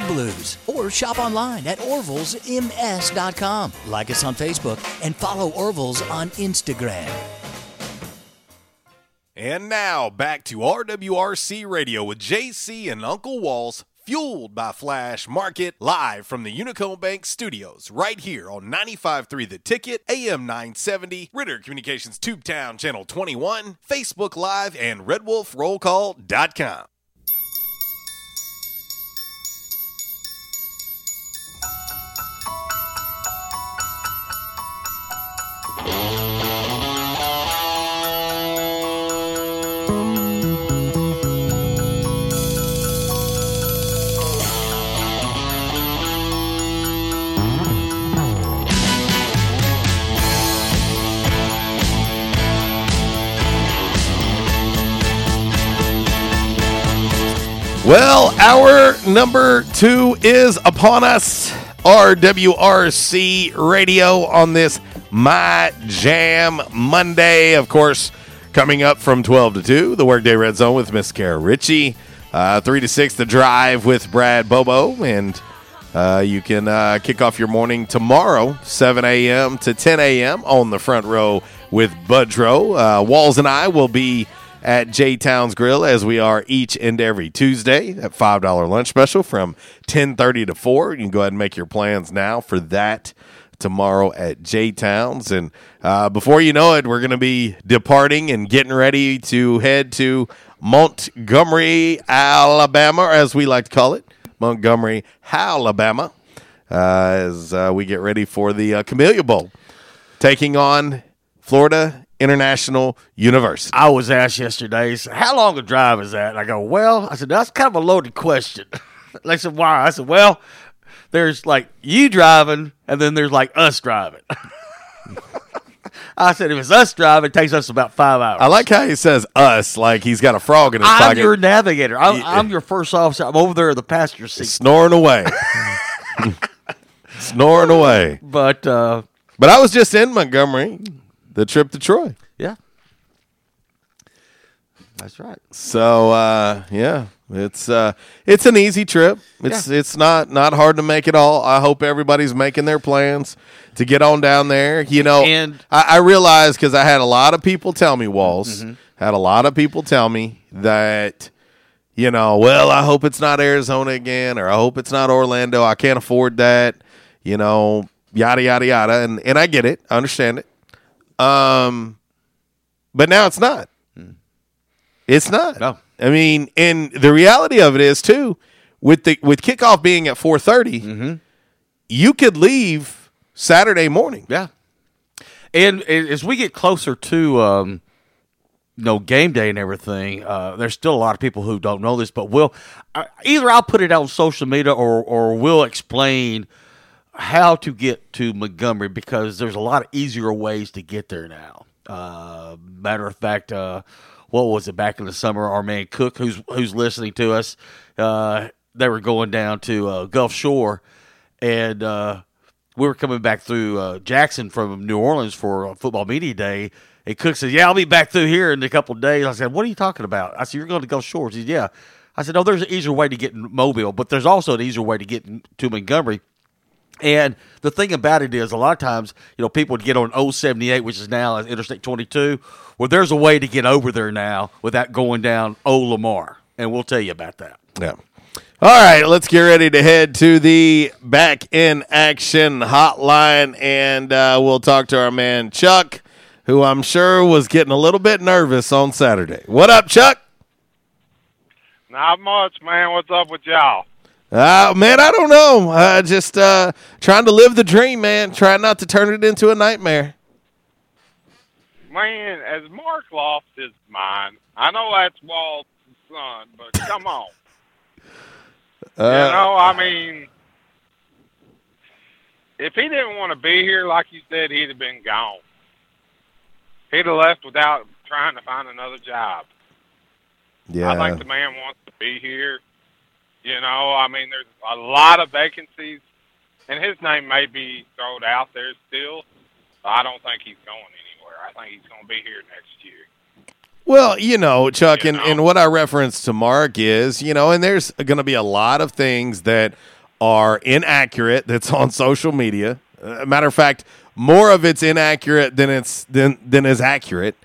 Blues. Or shop online at orvils m s dot com. Like us on Facebook and follow Orville's on Instagram. And now, back to R W R C Radio with J C and Uncle Walls, fueled by Flash Market, live from the Unico Bank Studios, right here on ninety-five point three The Ticket, A M nine seventy, Ritter Communications, Tube Town, Channel twenty-one, Facebook Live, and red wolf roll call dot com. Well, hour number two is upon us. R W R C Radio on this My Jam Monday. Of course, coming up from twelve to two, the Workday Red Zone with Miss Kara Ritchie. Uh, three to six, The Drive with Brad Bobo. And uh, you can uh, kick off your morning tomorrow, seven a.m. to ten a.m. on the Front Row with Budrow. Uh, Walls and I will be at J Towns Grill, as we are each and every Tuesday, at five dollars lunch special from ten thirty to four. You can go ahead and make your plans now for that tomorrow at J Towns. And uh, before you know it, we're going to be departing and getting ready to head to Montgomery, Alabama, or as we like to call it, Montgomery, Alabama, uh, as uh, we get ready for the uh, Camellia Bowl, taking on Florida International University. I was asked yesterday, so how long a drive is that? And I go, well, I said, that's kind of a loaded question. They said, why? I said, well, there's like you driving, and then there's like us driving. I said, if it's us driving, it takes us about five hours. I like how he says us, like he's got a frog in his I'm pocket. I'm your navigator. I'm, yeah. I'm your first officer. I'm over there in the passenger seat. Snoring away. Snoring away. But, uh, but I was just in Montgomery. The trip to Troy. Yeah. That's right. So, uh, yeah, it's uh, it's an easy trip. It's yeah. it's not, not hard to make at all. I hope everybody's making their plans to get on down there. You know, and I, I realized because I had a lot of people tell me, Walls, mm-hmm. had a lot of people tell me that, you know, well, I hope it's not Arizona again, or I hope it's not Orlando. I can't afford that, you know, yada, yada, yada. And, and I get it. I understand it. Um, but now it's not. It's not. No. I mean, and the reality of it is too, with the with kickoff being at four thirty, mm-hmm. you could leave Saturday morning. Yeah. And, and as we get closer to um, you know, game day and everything, uh, there's still a lot of people who don't know this, but we'll I, either I'll put it out on social media or or we'll explain how to get to Montgomery, because there's a lot of easier ways to get there now. Uh, matter of fact, uh, what was it back in the summer? Our man Cook, who's who's listening to us, uh, they were going down to uh, Gulf Shore, and uh, we were coming back through uh, Jackson from New Orleans for football media day. And Cook said, "Yeah, I'll be back through here in a couple of days." I said, "What are you talking about?" I said, "You're going to Gulf Shore." He said, "Yeah." I said, "No, there's an easier way to get in Mobile, but there's also an easier way to get to Montgomery." And the thing about it is, a lot of times, you know, people would get on oh seventy-eight, which is now Interstate twenty-two, where there's a way to get over there now without going down Old Lamar. And we'll tell you about that. Yeah. All right, let's get ready to head to the Back in Action hotline, and uh, we'll talk to our man Chuck who I'm sure was getting a little bit nervous on Saturday. What up, Chuck? Not much, man. What's up with y'all? Uh, man, I don't know. Uh, just uh, trying to live the dream, man. Trying not to turn it into a nightmare. Man, as Mark lost his mind, I know that's Walt's son, but come on. Uh, you know, I mean, if he didn't want to be here, like you said, he'd have been gone. He'd have left without trying to find another job. Yeah, I think the man wants to be here. You know, I mean, there's a lot of vacancies, and his name may be thrown out there still. But I don't think he's going anywhere. I think he's going to be here next year. Well, you know, Chuck, you and, know? and what I referenced to Mark is, you know, and there's going to be a lot of things that are inaccurate that's on social media. Uh, matter of fact, more of it's inaccurate than it's than than is accurate.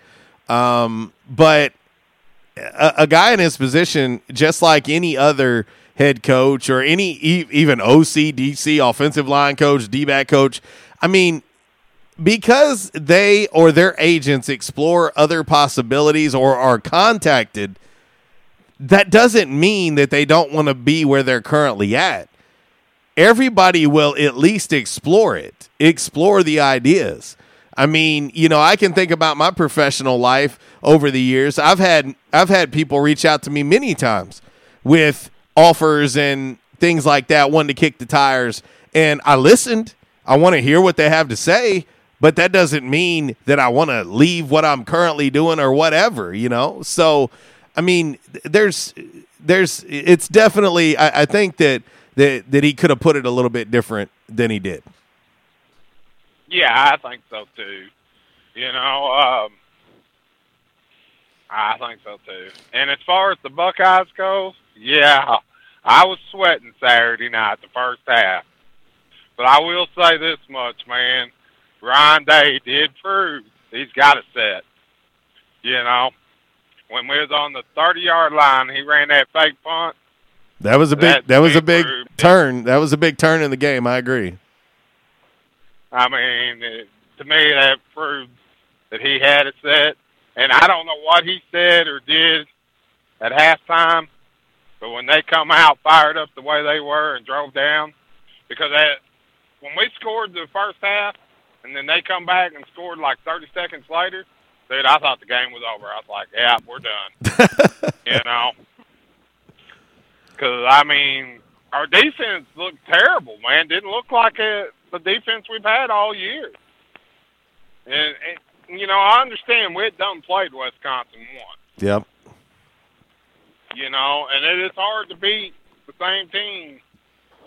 Um, but a, a guy in his position, just like any other head coach or any e- even O C, D C, offensive line coach, D-back coach, I mean, because they or their agents explore other possibilities or are contacted, that doesn't mean that they don't want to be where they're currently at. Everybody will at least explore it, explore the ideas. I mean, you know, I can think about my professional life over the years. I've had I've had people reach out to me many times with offers and things like that, wanting to kick the tires, and I listened. I want to hear what they have to say, but that doesn't mean that I want to leave what I'm currently doing or whatever, you know? So, I mean, there's there's it's definitely I, I think that, that that he could have put it a little bit different than he did. Yeah, I think so, too. You know, um, I think so, too. And as far as the Buckeyes go, yeah, I was sweating Saturday night, the first half. But I will say this much, man. Ryan Day did prove he's got a set. You know, when we was on the thirty-yard line, he ran that fake punt. That was a big. That was a big turn. That was a big turn in the game. I agree. I mean, it, to me, that proved that he had a set. And I don't know what he said or did at halftime, but when they come out fired up the way they were and drove down, because that. When we scored the first half, and then they come back and scored like thirty seconds later, dude, I thought the game was over. I was like, yeah, we're done. You know? Because, I mean, our defense looked terrible, man. Didn't look like a, the defense we've had all year. And, and you know, I understand we had done played Wisconsin once. Yep. You know, and it is hard to beat the same team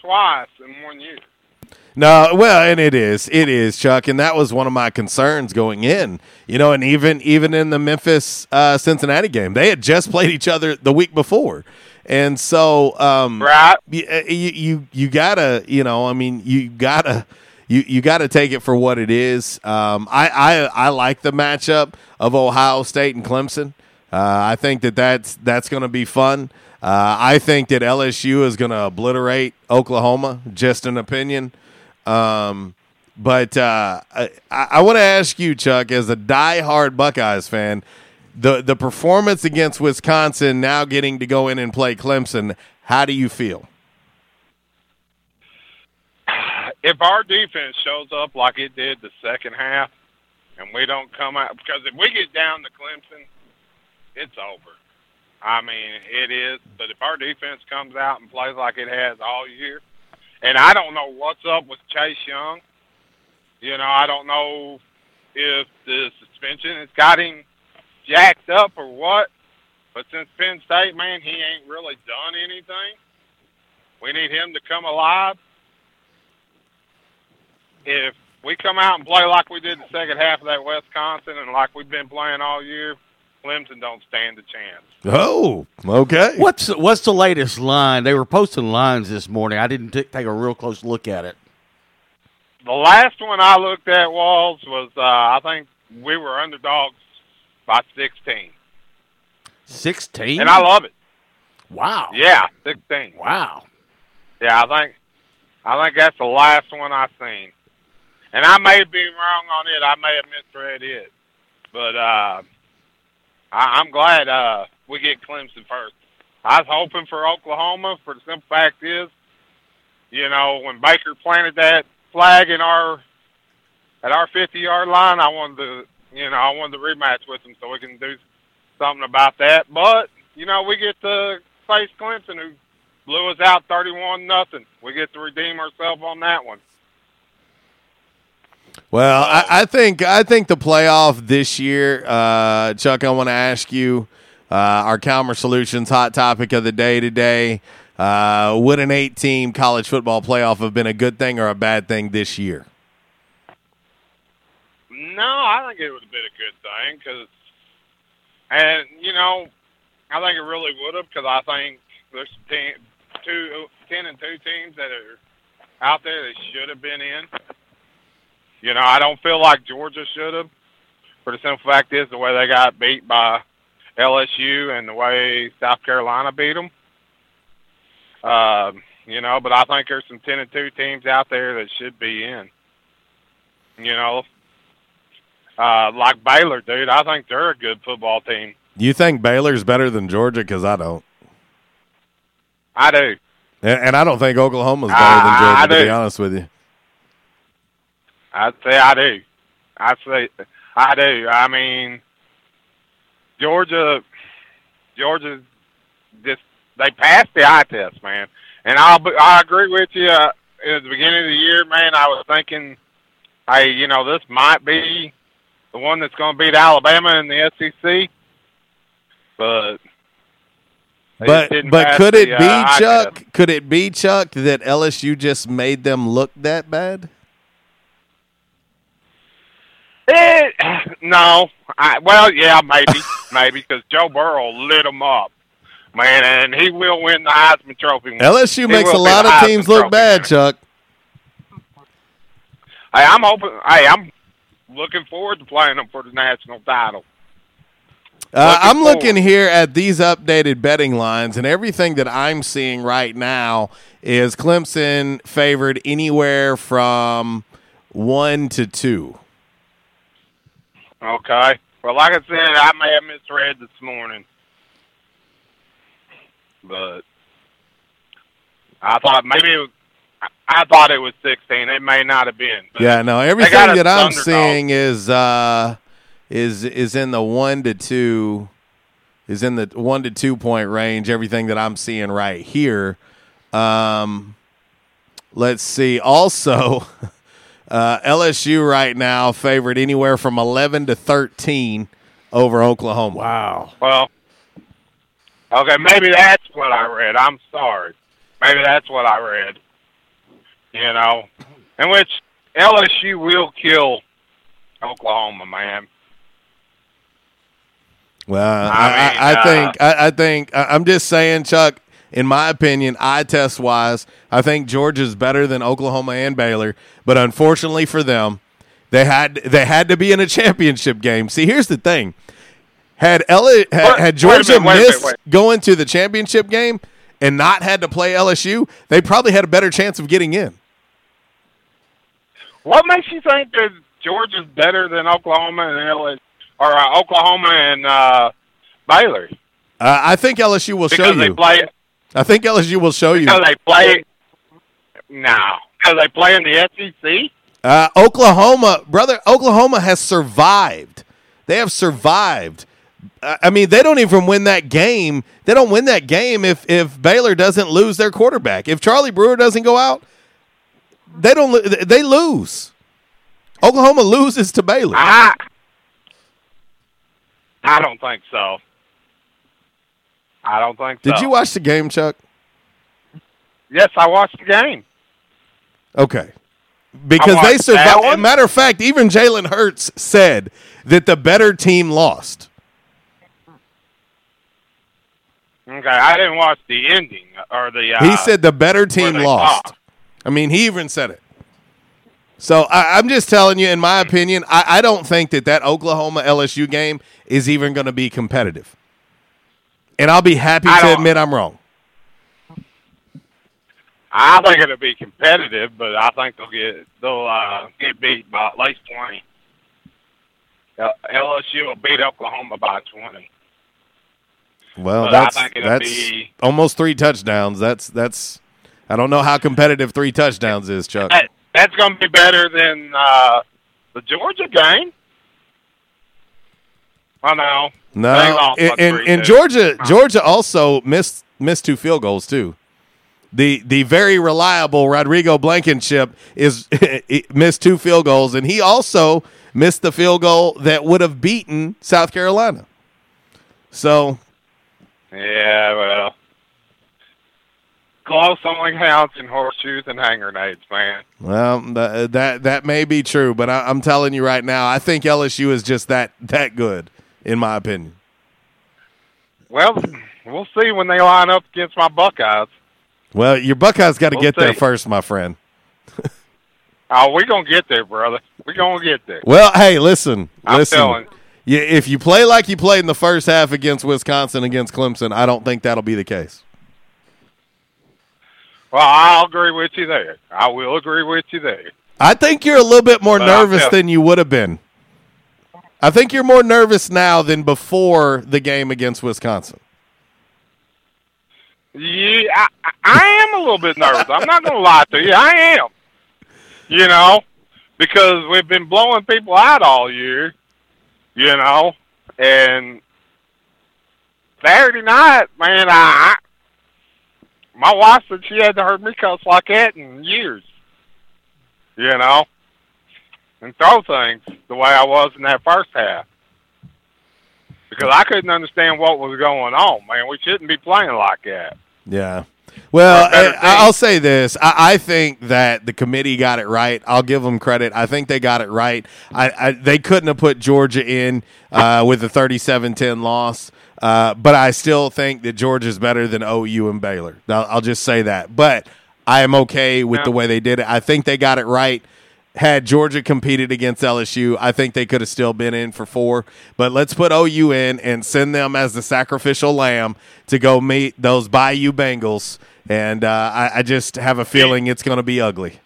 twice in one year. No, well, and it is, it is, Chuck, and that was one of my concerns going in, you know, and even even in the Memphis uh, Cincinnati game, they had just played each other the week before, and so um, right, you, you you gotta, you know, I mean, you gotta, you you gotta take it for what it is. Um, I, I I like the matchup of Ohio State and Clemson. Uh, I think that that's that's going to be fun. Uh, I think that L S U is going to obliterate Oklahoma. Just an opinion. Um, but uh, I, I want to ask you, Chuck, as a diehard Buckeyes fan, the the performance against Wisconsin, now getting to go in and play Clemson, how do you feel? If our defense shows up like it did the second half, and we don't come out, because if we get down to Clemson, it's over. I mean, it is. But if our defense comes out and plays like it has all year, and I don't know what's up with Chase Young. You know, I don't know if the suspension has got him jacked up or what. But since Penn State, man, he ain't really done anything. We need him to come alive. If we come out and play like we did the second half of that Wisconsin and like we've been playing all year, Clemson don't stand a chance. Oh, okay. What's what's the latest line? They were posting lines this morning. I didn't t- take a real close look at it. The last one I looked at, Walls, was uh, I think we were underdogs by sixteen. sixteen? And I love it. Wow. Yeah, sixteen. Wow. Yeah, I think I think that's the last one I seen. And I may be wrong on it. I may have misread it. But uh, I, I'm glad uh, we get Clemson first. I was hoping for Oklahoma, for the simple fact is, you know, when Baker planted that flag in our at our fifty-yard line, I wanted to, you know, I wanted to rematch with him so we can do something about that. But you know, we get to face Clemson, who blew us out thirty-one nothing. We get to redeem ourselves on that one. Well, I, I think I think the playoff this year, uh, Chuck, I want to ask you uh, our Calmer Solutions hot topic of the day today. Uh, would an eight-team college football playoff have been a good thing or a bad thing this year? No, I think it would have been a good thing because, and you know, I think it really would have because I think there's ten, two, ten and two teams that are out there that should have been in. You know, I don't feel like Georgia should have. For the simple fact is the way they got beat by L S U and the way South Carolina beat them. Uh, you know, but I think there's some ten and two teams out there that should be in. You know, uh, like Baylor, dude. I think they're a good football team. You think Baylor's better than Georgia? Because I don't. I do. And, and I don't think Oklahoma's better I, than Georgia. I to do. be honest with you. I'd say I do. I'd say I do. I mean, Georgia, Georgia, just they passed the eye test, man. And I'll be, I agree with you. Uh, at the beginning of the year, man, I was thinking, hey, you know, this might be the one that's going to beat Alabama in the S E C. But but but could it the, be uh, Chuck? Test. Could it be Chuck that L S U just made them look that bad? It, no, I, well, yeah, maybe, maybe, because Joe Burrow lit him up, man, and he will win the Heisman Trophy. Win. L S U he makes a lot of teams look bad, win. Chuck. Hey, I'm open. Hey, I'm looking forward to playing them for the national title. Uh, looking I'm forward. looking here at these updated betting lines, and everything that I'm seeing right now is Clemson favored anywhere from one to two. Okay. Well, like I said, I may have misread this morning. But I thought maybe it was, I thought it was sixteen. It may not have been. Yeah, no, everything that I'm seeing is uh, is is in the one to two is in the one to two point range, everything that I'm seeing right here. Um, let's see. Also Uh, L S U right now favored anywhere from eleven to thirteen over Oklahoma. Wow. Well, okay, maybe that's what I read. I'm sorry. Maybe that's what I read. You know, in which L S U will kill Oklahoma, man. Well, I, mean, I, I uh, think I, I think I'm just saying, Chuck. In my opinion, eye test-wise, I think Georgia's better than Oklahoma and Baylor. But unfortunately for them, they had they had to be in a championship game. See, here's the thing: had L- had, had Georgia minute, missed minute, going to the championship game and not had to play L S U, they probably had a better chance of getting in. What makes you think that Georgia's better than Oklahoma and L S U, or uh, Oklahoma and uh, Baylor? Uh, I think L S U will because show they you. Play it. I think L S U will show you. Because they play – no. Because they play in the S E C? Uh, Oklahoma – brother, Oklahoma has survived. They have survived. I mean, they don't even win that game. They don't win that game if, if Baylor doesn't lose their quarterback. If Charlie Brewer doesn't go out, they don't. They lose. Oklahoma loses to Baylor. I, I don't think so. I don't think so. Did you watch the game, Chuck? Yes, I watched the game. Okay. Because they survived. Matter of fact, even Jalen Hurts said that the better team lost. Okay, I didn't watch the ending or the uh, he said the better team lost. lost. I mean, he even said it. So I, I'm just telling you, in my opinion, I, I don't think that that Oklahoma-L S U game is even going to be competitive. And I'll be happy to admit I'm wrong. I think it'll be competitive, but I think they'll get they'll uh, get beat by at least twenty. L S U will beat Oklahoma by twenty. Well, but that's that's be, almost three touchdowns. That's that's I don't know how competitive three touchdowns is, Chuck. That, that's going to be better than uh, the Georgia game. I know. No, and, and, and Georgia Georgia also missed missed two field goals too. The the very reliable Rodrigo Blankenship is missed two field goals, and he also missed the field goal that would have beaten South Carolina. So. Yeah, well, gloves only counts in horseshoes and hand grenades, man. Well, th- that that may be true, but I- I'm telling you right now, I think L S U is just that that good, in my opinion. Well, we'll see when they line up against my Buckeyes. Well, your Buckeyes got to we'll get see. there first, my friend. Oh, we're going to get there, brother. We're going to get there. Well, hey, listen. I'm listen. telling you. Yeah, if you play like you played in the first half against Wisconsin, against Clemson, I don't think that'll be the case. Well, I'll agree with you there. I will agree with you there. I think you're a little bit more but nervous than you would have been. I think you're more nervous now than before the game against Wisconsin. Yeah, I, I am a little bit nervous. I'm not going to lie to you. I am. You know, because we've been blowing people out all year. You know, and Saturday night, man, I, I my wife said she hadn't heard me cuss like that in years, you know, and throw things the way I was in that first half because I couldn't understand what was going on, man. We shouldn't be playing like that. Yeah. Well, I'll say this. I, I think that the committee got it right. I'll give them credit. I think they got it right. I, I They couldn't have put Georgia in uh, with a thirty-seven ten loss, uh, but I still think that Georgia's better than O U and Baylor. I'll, I'll just say that. But I am okay with yeah. the way they did it. I think they got it right. Had Georgia competed against L S U, I think they could have still been in for four. But let's put O U in and send them as the sacrificial lamb to go meet those Bayou Bengals. And uh, I, I just have a feeling it's going to be ugly.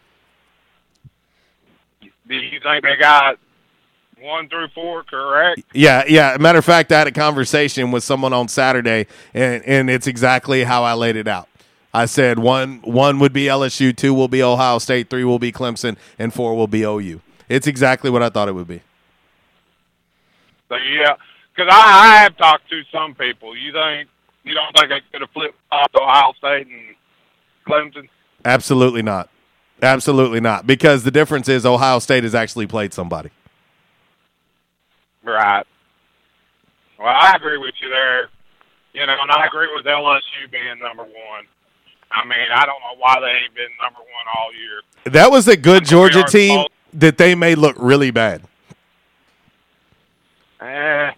Do you think they got one through four correct? Yeah, yeah. Matter of fact, I had a conversation with someone on Saturday, and, and it's exactly how I laid it out. I said one one would be L S U, two will be Ohio State, three will be Clemson, and four will be O U. It's exactly what I thought it would be. So, yeah, because I, I have talked to some people. You think you don't think they could have flipped off to Ohio State and Clemson? Absolutely not. Absolutely not. Because the difference is Ohio State has actually played somebody. Right. Well, I agree with you there. You know, and I agree with L S U being number one. I mean, I don't know why they ain't been number one all year. That was a good Georgia team that they made look really bad. Eh,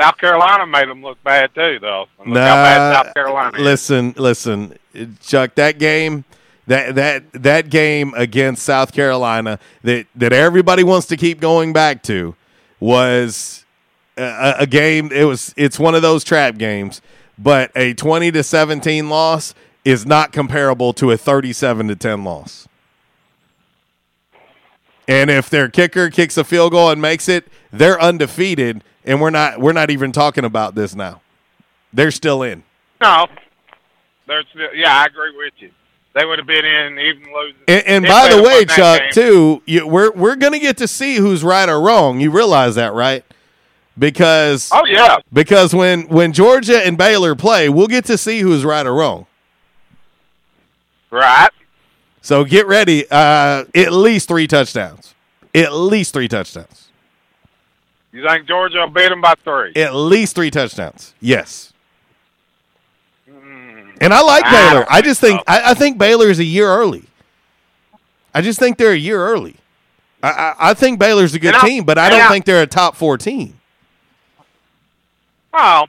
South Carolina made them look bad too, though. Look nah, how bad South Carolina is. Listen, listen, Chuck, that game, that that that game against South Carolina that that everybody wants to keep going back to was a, a game. It was it's one of those trap games. But a twenty to seventeen loss is not comparable to a thirty-seven to ten loss. And if their kicker kicks a field goal and makes it, they're undefeated, and we're not we're not even talking about this now. They're still in. No, they're still. Yeah, I agree with you. They would have been in even losing. And, and by the way, Chuck, game. too, you, we're we're gonna get to see who's right or wrong. You realize that, right? Because oh yeah, because when, when Georgia and Baylor play, we'll get to see who's right or wrong. Right. So get ready. Uh, at least three touchdowns. At least three touchdowns. You think Georgia will beat them by three? At least three touchdowns. Yes. Mm, and I like I Baylor. I just think so. I, I think Baylor is a year early. I just think they're a year early. I I, I think Baylor's a good I, team, but I don't I, think they're a top four team. Well,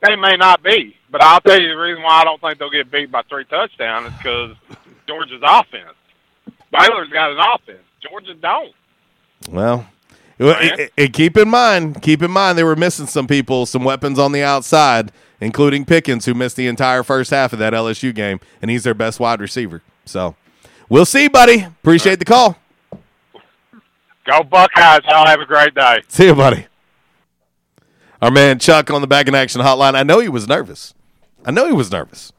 they may not be, but I'll tell you the reason why I don't think they'll get beat by three touchdowns is because Georgia's offense. Baylor's got an offense. Georgia don't. Well, it, it, keep in mind, keep in mind they were missing some people, some weapons on the outside, including Pickens, who missed the entire first half of that L S U game, and he's their best wide receiver. So we'll see, buddy. Appreciate the call. Go Buckeyes. Y'all have a great day. See you, buddy. Our man Chuck on the Back in Action hotline. I know he was nervous. I know he was nervous.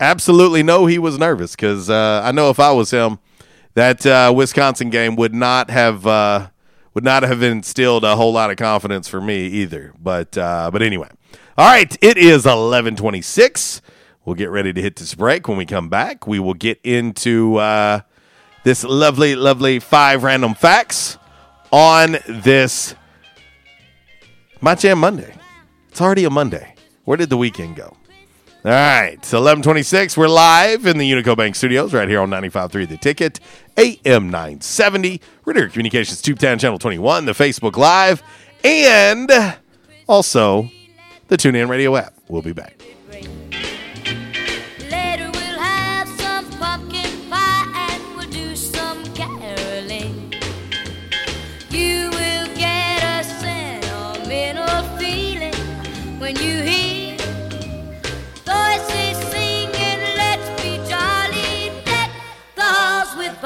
Absolutely know he was nervous because uh, I know if I was him, that uh, Wisconsin game would not have uh, would not have instilled a whole lot of confidence for me either. But uh, but anyway, all right. It is eleven twenty-six. We'll get ready to hit this break. When we come back, we will get into uh, this lovely, lovely five random facts on this My Jam Monday. It's already a Monday. Where did the weekend go? All right, so eleven twenty-six, we're live in the Unico Bank Studios right here on ninety-five point three The Ticket, A M nine seventy, Ritter Communications, Tube Town, Channel twenty-one, the Facebook Live, and also the TuneIn Radio app. We'll be back. Later we'll have some pumpkin pie and we'll do some caroling. You will get a sentimental feeling when you hear voices singing, let's be jolly, deck the halls with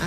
I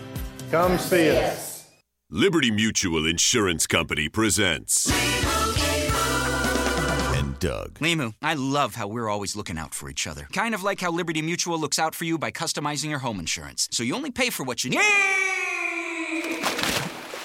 Come see us. Liberty Mutual Insurance Company presents Doug. Limu, I love how we're always looking out for each other. Kind of like how Liberty Mutual looks out for you by customizing your home insurance. So you only pay for what you need.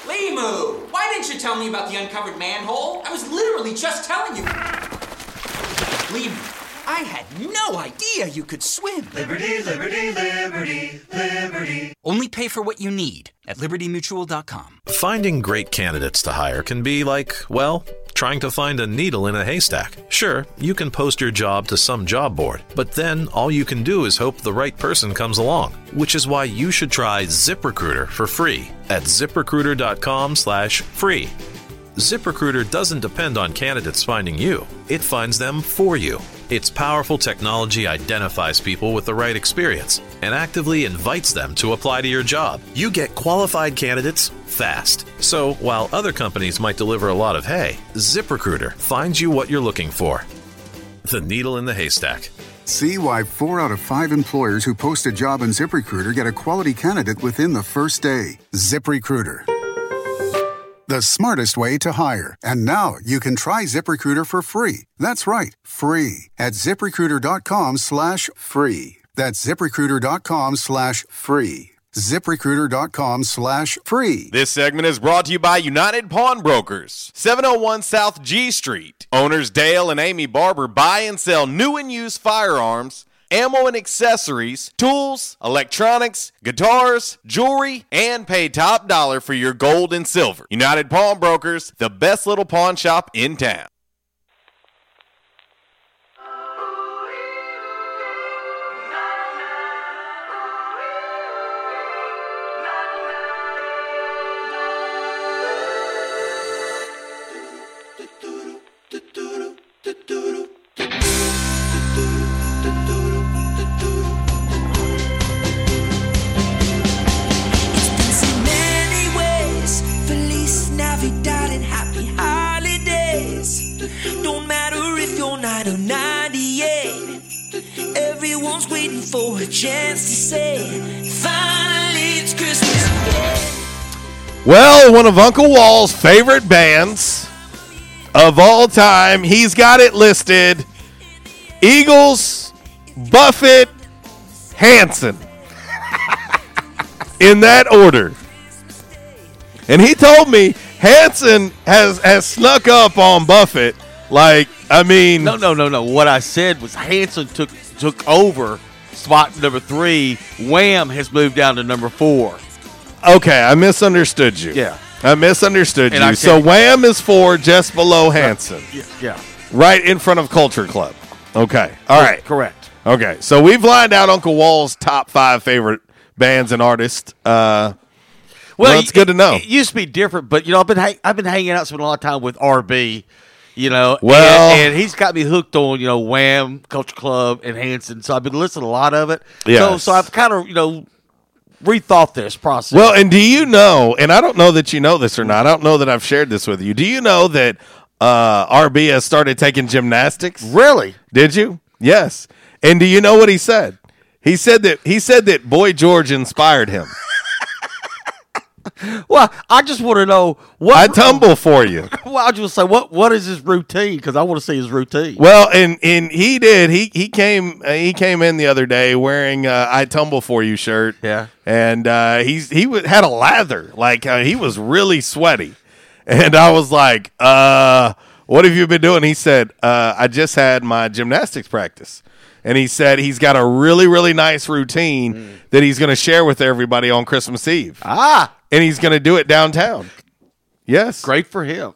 Limu, why didn't you tell me about the uncovered manhole? I was literally just telling you. Limu, I had no idea you could swim. Liberty, liberty, liberty, liberty. Only pay for what you need at liberty mutual dot com. Finding great candidates to hire can be like, well, trying to find a needle in a haystack. Sure, you can post your job to some job board, but then all you can do is hope the right person comes along, which is why you should try ZipRecruiter for free at zip recruiter dot com slash free. ZipRecruiter doesn't depend on candidates finding you. It finds them for you. Its powerful technology identifies people with the right experience and actively invites them to apply to your job. You get qualified candidates fast. So while other companies might deliver a lot of hay, ZipRecruiter finds you what you're looking for. The needle in the haystack. See why four out of five employers who post a job on ZipRecruiter get a quality candidate within the first day. ZipRecruiter. The smartest way to hire. And now you can try ZipRecruiter for free. That's right, free. At zip recruiter dot com slash free. That's zip recruiter dot com slash free. zip recruiter dot com slash free. This segment is brought to you by United Pawn Brokers, seven oh one South G Street. Owners Dale and Amy Barber buy and sell new and used firearms, ammo and accessories, tools, electronics, guitars, jewelry, and pay top dollar for your gold and silver. United Pawn Brokers, the best little pawn shop in town. Happy holidays. for a chance to say, finally it's Christmas again. Well, one of Uncle Wall's favorite bands of all time. He's got it listed. Eagles, Buffett, Hanson. In that order. And he told me Hanson has, has snuck up on Buffett. Like, I mean. No, no, no, no. What I said was Hanson took took over spot number three. Wham has moved down to number four. Okay, I misunderstood you. Yeah. I misunderstood and you. I so Wham is four, just below Hanson. Yeah, yeah. Right in front of Culture Club. Okay. All right. Correct. Okay. So we've lined out Uncle Wall's top five favorite bands and artists. Uh, well, well, it's good it, to know. It used to be different, but, you know, I've been ha- I've been hanging out spending a lot of time with R B. You know, well, and, and he's got me hooked on, you know, Wham, Culture Club, and Hanson. So I've been listening to a lot of it. Yes. So, so I've kind of, you know, rethought this process. Well, and do you know, and I don't know that you know this or not. I don't know that I've shared this with you. Do you know that uh, R B has started taking gymnastics? Really? Did you? Yes. And do you know what he said? He said that he said that Boy George inspired him. Well, I just want to know what I tumble for you. Well, I just say what what is his routine, because I want to see his routine. Well, and and he did. He he came uh, he came in the other day wearing uh, I tumble for you shirt. Yeah, and uh, he's he w- had a lather, like uh, he was really sweaty, and I was like, uh, "What have you been doing?" He said, uh, "I just had my gymnastics practice." And he said he's got a really, really nice routine mm. that he's going to share with everybody on Christmas Eve. Ah. And he's going to do it downtown. Yes. Great for him.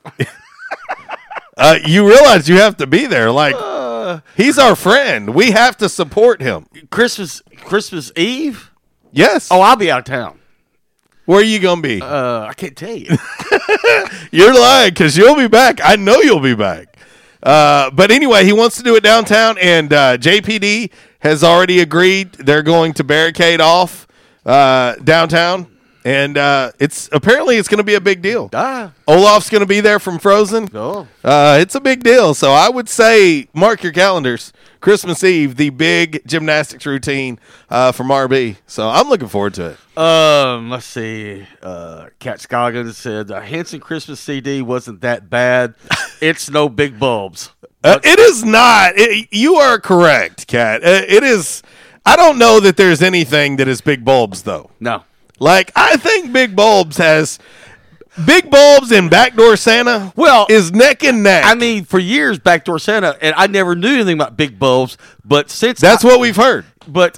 uh, you realize you have to be there. Like, uh, he's our friend. We have to support him. Christmas Christmas Eve? Yes. Oh, I'll be out of town. Where are you going to be? Uh, I can't tell you. You're lying, because you'll be back. I know you'll be back. Uh, but anyway, he wants to do it downtown, and uh, J P D has already agreed. They're going to barricade off uh, downtown, and uh, it's apparently it's going to be a big deal. Ah. Olaf's going to be there from Frozen. Oh. Uh, it's a big deal. So I would say mark your calendars. Christmas Eve, the big gymnastics routine uh, from R B. So I'm looking forward to it. Um, let's see. Uh, Kat Scoggins said, the Hanson Christmas C D wasn't that bad. It's no big bulbs. Uh, it is not. It, you are correct, Kat. Uh, it is. I don't know that there's anything that is big bulbs, though. No. Like, I think big bulbs has... Big Bulbs and Backdoor Santa well, is neck and neck. I mean, for years, Backdoor Santa, and I never knew anything about Big Bulbs, but since... That's I, what we've heard. But,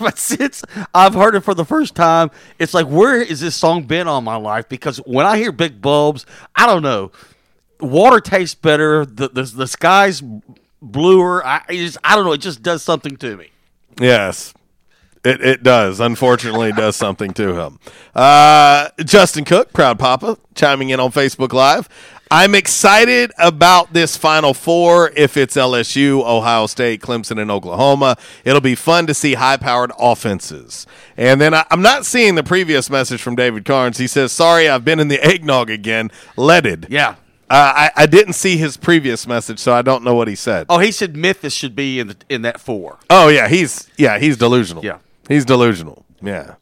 but since I've heard it for the first time, it's like, where has this song been all my life? Because when I hear Big Bulbs, I don't know. Water tastes better. The the, the sky's bluer. I just, I don't know. It just does something to me. Yes. It it does. Unfortunately, it does something to him. Uh, Justin Cook, Proud Papa, chiming in on Facebook Live. I'm excited about this Final Four. If it's L S U, Ohio State, Clemson, and Oklahoma, it'll be fun to see high-powered offenses. And then I, I'm not seeing the previous message from David Carnes. He says, sorry, I've been in the eggnog again. Leaded. Yeah. Uh, I, I didn't see his previous message, so I don't know what he said. Oh, he said Memphis should be in the, in that four. Oh, yeah. He's yeah he's delusional. Yeah. He's delusional, yeah.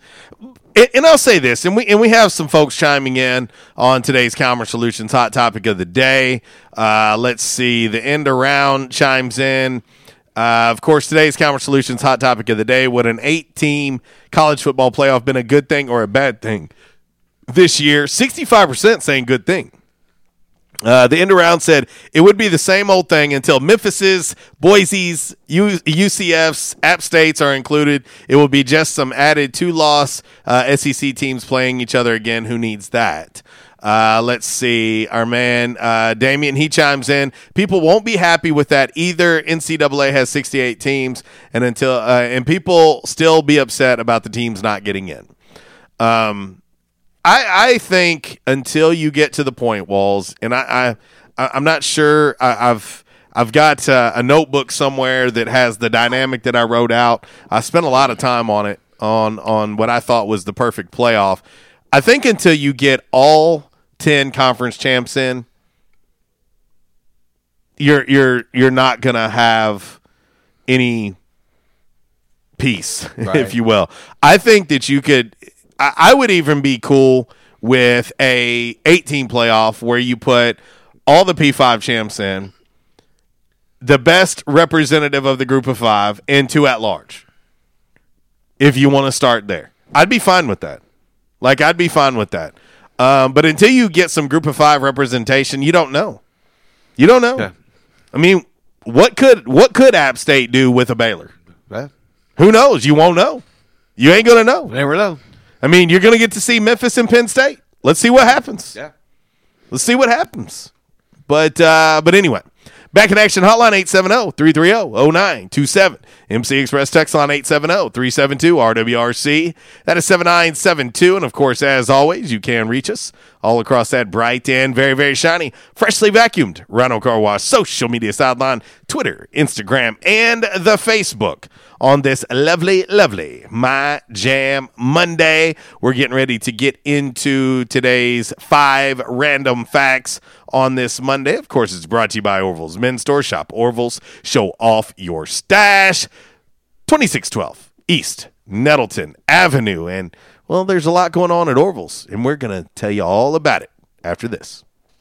And, and I'll say this, and we and we have some folks chiming in on today's Calmer Solutions Hot Topic of the Day. Uh, let's see, the end around chimes in. Uh, of course, today's Calmer Solutions Hot Topic of the Day. Would an eight-team college football playoff been a good thing or a bad thing this year? sixty-five percent saying good thing. Uh, the end around said it would be the same old thing until Memphis's, Boise's, U- UCF's, App States are included. It will be just some added two-loss uh, S E C teams playing each other again. Who needs that? Uh, let's see. Our man uh, Damien, he chimes in. People won't be happy with that either. N C double A has sixty-eight teams, and until uh, and people still be upset about the teams not getting in. Um. I, I think until you get to the point, Walls, and I, I I'm not sure I, I've I've got uh, a notebook somewhere that has the dynamic that I wrote out. I spent a lot of time on it on on what I thought was the perfect playoff. I think until you get all ten conference champs in, you're you're you're not gonna have any piece, right. if you will. I think that you could – I would even be cool with a eighteen playoff where you put all the P five champs in, the best representative of the group of five, and two at large if you want to start there. I'd be fine with that. Like, I'd be fine with that. Um, but until you get some group of five representation, you don't know. You don't know. Yeah. I mean, what could what could App State do with a Baylor? Right. Who knows? You won't know. You ain't going to know. Never know. I mean, you're going to get to see Memphis and Penn State. Let's see what happens. Yeah. Let's see what happens. But uh, but anyway, Back in Action hotline eight seven zero, three three zero, zero nine two seven. M C Express text line eight seven zero, three seven two, R W R C. That is seven nine seven two. And, of course, as always, you can reach us all across that bright and very, very shiny, freshly vacuumed Rhino Car Wash social media sideline, Twitter, Instagram, and the Facebook. On this lovely, lovely My Jam Monday, we're getting ready to get into today's five random facts on this Monday. Of course, it's brought to you by Orville's Men's Store. Shop Orville's. Show off your stash. twenty-six twelve East Nettleton Avenue. And, well, there's a lot going on at Orville's, and we're going to tell you all about it after this.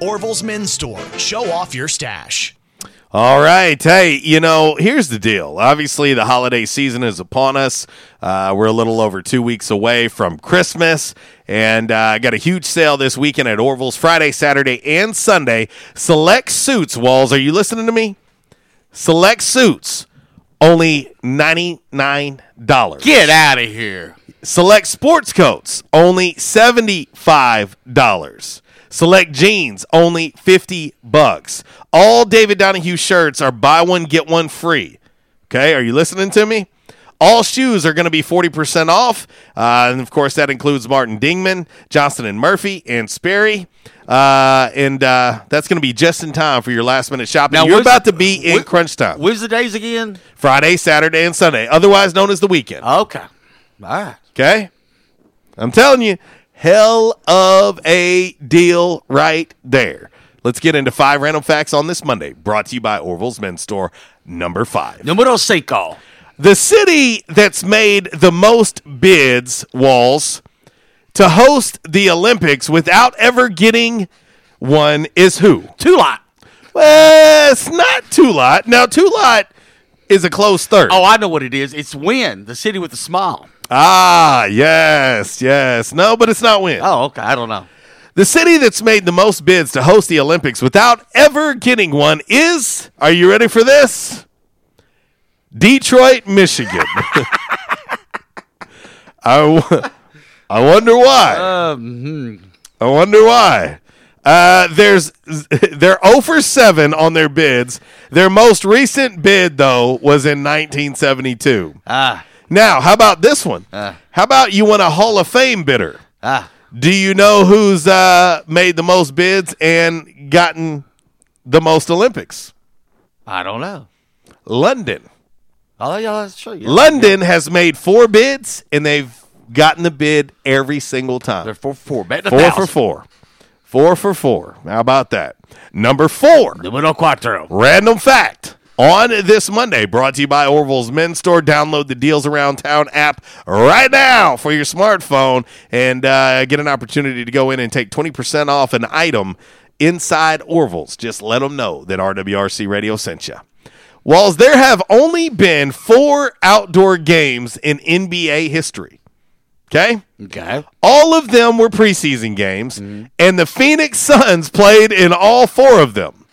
Orville's Men's Store. Show off your stash. All right. Hey, you know, here's the deal. Obviously, the holiday season is upon us. Uh, we're a little over two weeks away from Christmas. And I uh, got a huge sale this weekend at Orville's. Friday, Saturday, and Sunday. Select Suits, Walls. Are you listening to me? Select Suits. Only ninety-nine dollars. Get out of here. Select Sports Coats. Only seventy-five dollars. Select jeans, only fifty bucks. All David Donahue shirts are buy one, get one free. Okay, are you listening to me? All shoes are going to be forty percent off. Uh, and, of course, that includes Martin Dingman, Johnson and Murphy, and Sperry. Uh, and uh, that's going to be just in time for your last-minute shopping. Now, you're about the, to be in wh- crunch time. Where's the days again? Friday, Saturday, and Sunday, otherwise known as the weekend. Okay. All right. Okay? I'm telling you. Hell of a deal right there. Let's get into five random facts on this Monday, brought to you by Orville's Men's Store, number five. Numero cinco. The city that's made the most bids, Walls, to host the Olympics without ever getting one is who? Tulot. Well, it's not Tulot. Now, Tulot is a close third. Oh, I know what it is. It's Wynn, the city with the smile. Ah, yes, yes. No, but it's not Wynn. Oh, okay. I don't know. The city that's made the most bids to host the Olympics without ever getting one is, are you ready for this? Detroit, Michigan. I, w- I wonder why. Um, hmm. I wonder why. Uh, there's they're zero for seven on their bids. Their most recent bid, though, was in nineteen seventy-two. Ah. Now, how about this one? Uh, how about you want a Hall of Fame bidder? Uh, Do you know who's uh, made the most bids and gotten the most Olympics? I don't know. London. Oh, yeah, that's true. Yeah. London has made four bids, and they've gotten the bid every single time. They're four for four. Bet four thousand. for four. Four for four. How about that? Number four. Numero cuatro. Random fact. On this Monday, brought to you by Orville's Men's Store. Download the Deals Around Town app right now for your smartphone and uh, get an opportunity to go in and take twenty percent off an item inside Orville's. Just let them know that R W R C Radio sent you. Walls, there have only been four outdoor games in N B A history. Okay? Okay. All of them were preseason games, mm-hmm. and the Phoenix Suns played in all four of them.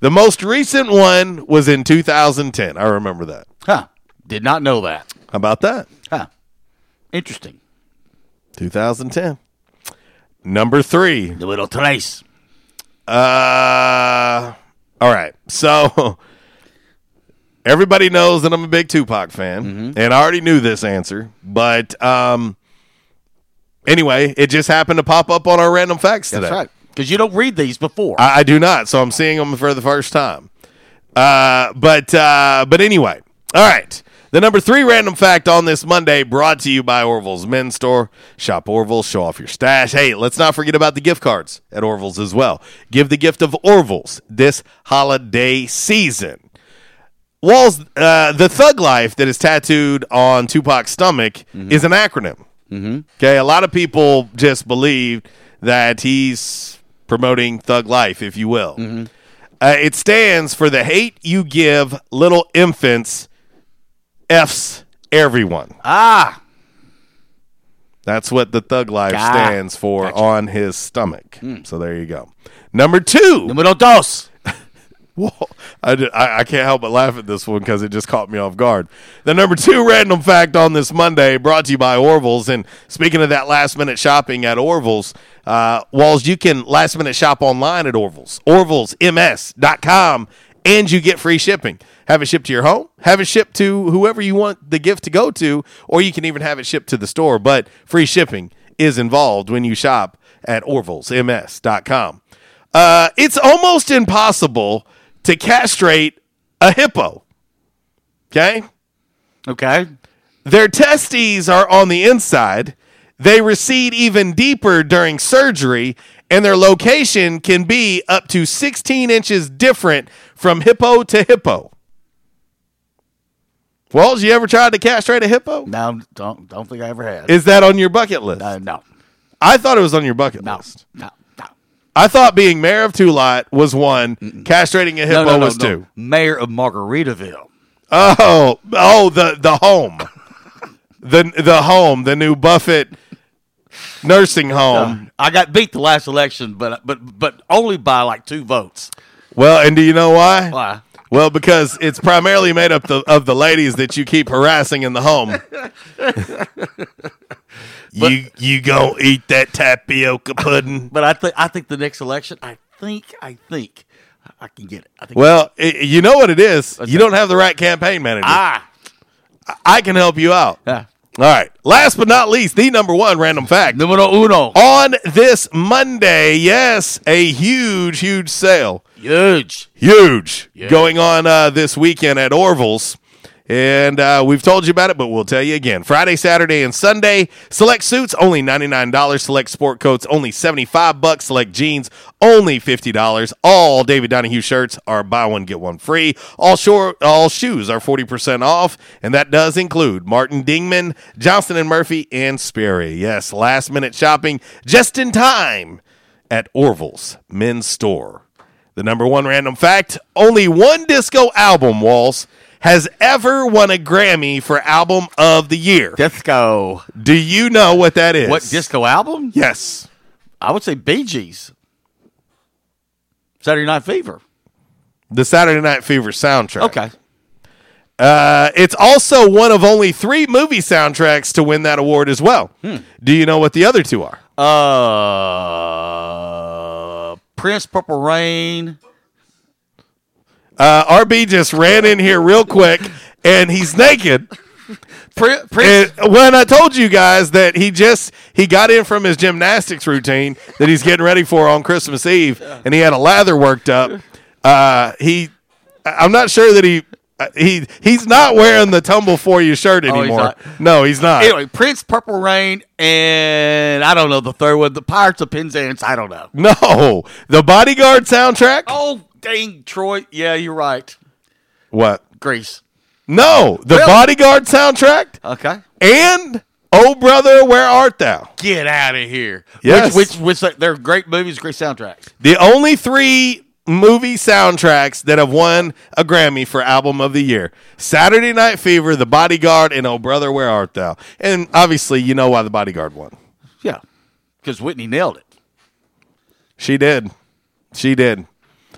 The most recent one was in two thousand ten. I remember that. Huh. Did not know that. How about that? Huh. Interesting. two thousand ten. Number three. The little trace. Uh, all right. So everybody knows that I'm a big Tupac fan, mm-hmm. and I already knew this answer, but um, anyway, it just happened to pop up on our random facts today. That's right, because you don't read these before. I, I do not, so I'm seeing them for the first time. Uh, but uh, but anyway, all right. The number three random fact on this Monday brought to you by Orville's Men's Store. Shop Orville's, show off your stash. Hey, let's not forget about the gift cards at Orville's as well. Give the gift of Orville's this holiday season. Walls, uh, the thug life that is tattooed on Tupac's stomach mm-hmm. is an acronym. Mm-hmm. Okay, a lot of people just believe that he's promoting thug life, if you will. Mm-hmm. Uh, it stands for the hate you give little infants F's everyone. Ah. That's what the thug life ah. stands for gotcha. on his stomach. Mm. So there you go. Number two. Numero dos. Well, I, did, I, I can't help but laugh at this one because it just caught me off guard. The number two random fact on this Monday brought to you by Orville's. And speaking of that last-minute shopping at Orville's, uh, Walls, you can last-minute shop online at Orville's. Orville's M S dot com. And you get free shipping. Have it shipped to your home. Have it shipped to whoever you want the gift to go to, or you can even have it shipped to the store. But free shipping is involved when you shop at Orville's M S dot com. Uh, it's almost impossible to castrate a hippo. Okay? Okay. Their testes are on the inside. They recede even deeper during surgery, and their location can be up to sixteen inches different from hippo to hippo. Walls, you ever tried to castrate a hippo? No, don't don't think I ever had. Is that on your bucket list? No, no. I thought it was on your bucket no, list. No, no. I thought being mayor of Tulot was one, Mm-mm. castrating a hippo no, no, no, was no. two. Mayor of Margaritaville. Oh, oh, the the home. The the home, the new Buffett nursing home. Uh, I got beat the last election, but but but only by like two votes. Well, and do you know why? Why? Well, because it's primarily made up the, of the ladies that you keep harassing in the home. But, you you gonna eat that tapioca pudding? But I think I think the next election, I think I think I can get it. I think well, it, you know what it is. Okay. You don't have the right campaign manager. Ah. I can help you out. Yeah. All right. Last but not least, the number one random fact. Numero uno. On this Monday, yes, a huge, huge sale. Huge. Huge. Huge. Going on uh, this weekend at Orville's. And uh, we've told you about it, but we'll tell you again. Friday, Saturday, and Sunday. Select suits, only ninety-nine dollars. Select sport coats, only seventy-five dollars. Select jeans, only fifty dollars. All David Donahue shirts are buy one, get one free. All short, all shoes are forty percent off, and that does include Martin Dingman, Johnson and Murphy, and Sperry. Yes, last-minute shopping just in time at Orville's Men's Store. The number one random fact, only one disco album, Walls, has ever won a Grammy for Album of the Year. Disco. Do you know what that is? What, disco album? Yes. I would say Bee Gees. Saturday Night Fever. The Saturday Night Fever soundtrack. Okay. Uh, it's also one of only three movie soundtracks to win that award as well. Hmm. Do you know what the other two are? Uh, Prince, Purple Rain... Uh, R B just ran in here real quick, and he's naked. Prince, Prince. And when I told you guys that he just he got in from his gymnastics routine that he's getting ready for on Christmas Eve, and he had a lather worked up. Uh, he, I'm not sure that he he he's not wearing the Tumble For You shirt anymore. Oh, he's no, he's not. Anyway, Prince, Purple Rain, and I don't know the third one, the Pirates of Penzance. I don't know. No, the Bodyguard soundtrack. Oh. Dang, Troy. Yeah, you're right. What? Grease. No, the really? Bodyguard soundtrack. Okay. And Oh Brother, Where Art Thou? Get out of here. Yes. Which, which, which, they're great movies, great soundtracks. The only three movie soundtracks that have won a Grammy for Album of the Year. Saturday Night Fever, The Bodyguard, and Oh Brother, Where Art Thou? And obviously, you know why The Bodyguard won. Yeah, because Whitney nailed it. She did. She did.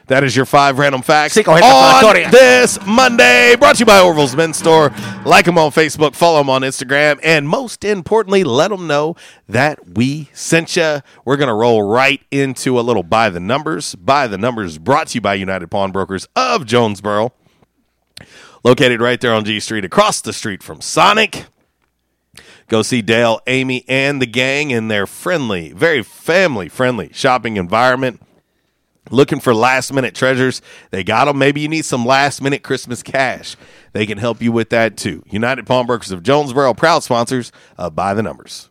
That is your five random facts on this Monday. Brought to you by Orville's Men's Store. Like them on Facebook. Follow them on Instagram. And most importantly, let them know that we sent you. We're going to roll right into a little By the Numbers. By the Numbers brought to you by United Pawn Brokers of Jonesboro. located right there on G Street, across the street from Sonic. Go see Dale, Amy, and the gang in their friendly, very family-friendly shopping environment. Looking for last-minute treasures? They got them. Maybe you need some last-minute Christmas cash. They can help you with that, too. United Pawn Brokers of Jonesboro, proud sponsors of By the Numbers.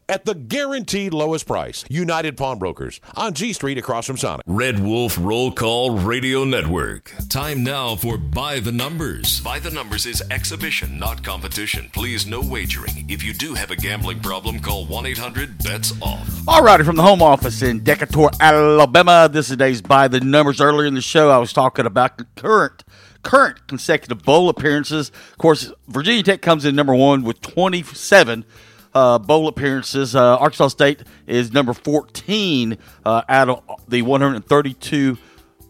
at the guaranteed lowest price. United Pawn Brokers on G Street across from Sonic. Red Wolf Roll Call Radio Network. Time now for By the Numbers. By the Numbers is exhibition, not competition. Please, no wagering. If you do have a gambling problem, call one eight hundred bets off. All righty, from the home office in Decatur, Alabama, this is today's By the Numbers. Earlier in the show, I was talking about the current current consecutive bowl appearances. Of course, Virginia Tech comes in number one with twenty-seven Uh, bowl appearances. Uh, Arkansas State is number fourteen uh, out of the one hundred thirty-two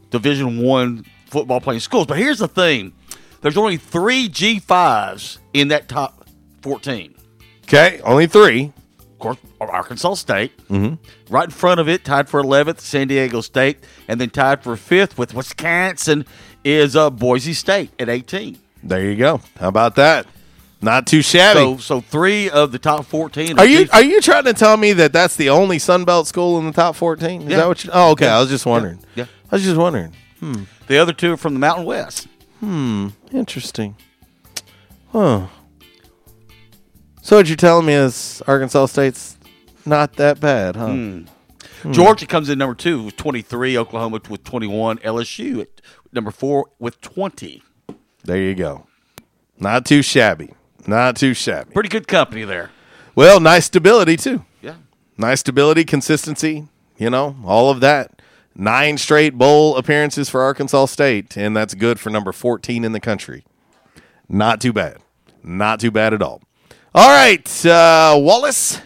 Division I football playing schools. But here's the thing. There's only three G fives in that top fourteen. Okay, only three. Of course, Arkansas State. Mm-hmm. Right in front of it, tied for eleventh, San Diego State. And then tied for fifth with Wisconsin is uh, Boise State at eighteen. There you go. How about that? Not too shabby. So, so three of the top fourteen. Are you are you trying to tell me that that's the only Sunbelt school in the top fourteen? Is yeah. that what you? Oh, okay. Yeah. I was just wondering. Yeah. yeah. I was just wondering. Hmm. The other two are from the Mountain West. Hmm. Interesting. Huh. So what you're telling me is Arkansas State's not that bad, huh? Hmm. Hmm. Georgia comes in number two with twenty-three. Oklahoma with twenty-one. L S U at number four with twenty. There you go. Not too shabby. Not too shabby. Pretty good company there. Well, nice stability, too. Yeah. Nice stability, consistency, you know, all of that. Nine straight bowl appearances for Arkansas State, and that's good for number fourteen in the country. Not too bad. Not too bad at all. All right, uh, Wallace,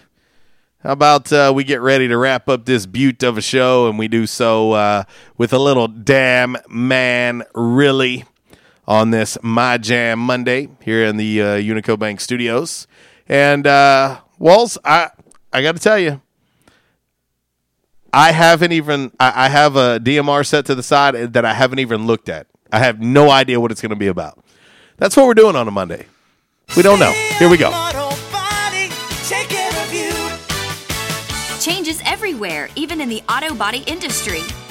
how about uh, we get ready to wrap up this beaut of a show, and we do so uh, with a little damn man really on this My Jam Monday here in the uh, Unico Bank studios. And, uh, Walls, I I got to tell you, I haven't even, I, I have a D M R set to the side that I haven't even looked at. I have no idea what it's going to be about. That's what we're doing on a Monday. We don't know. Here we go. Changes everywhere, even in the auto body industry.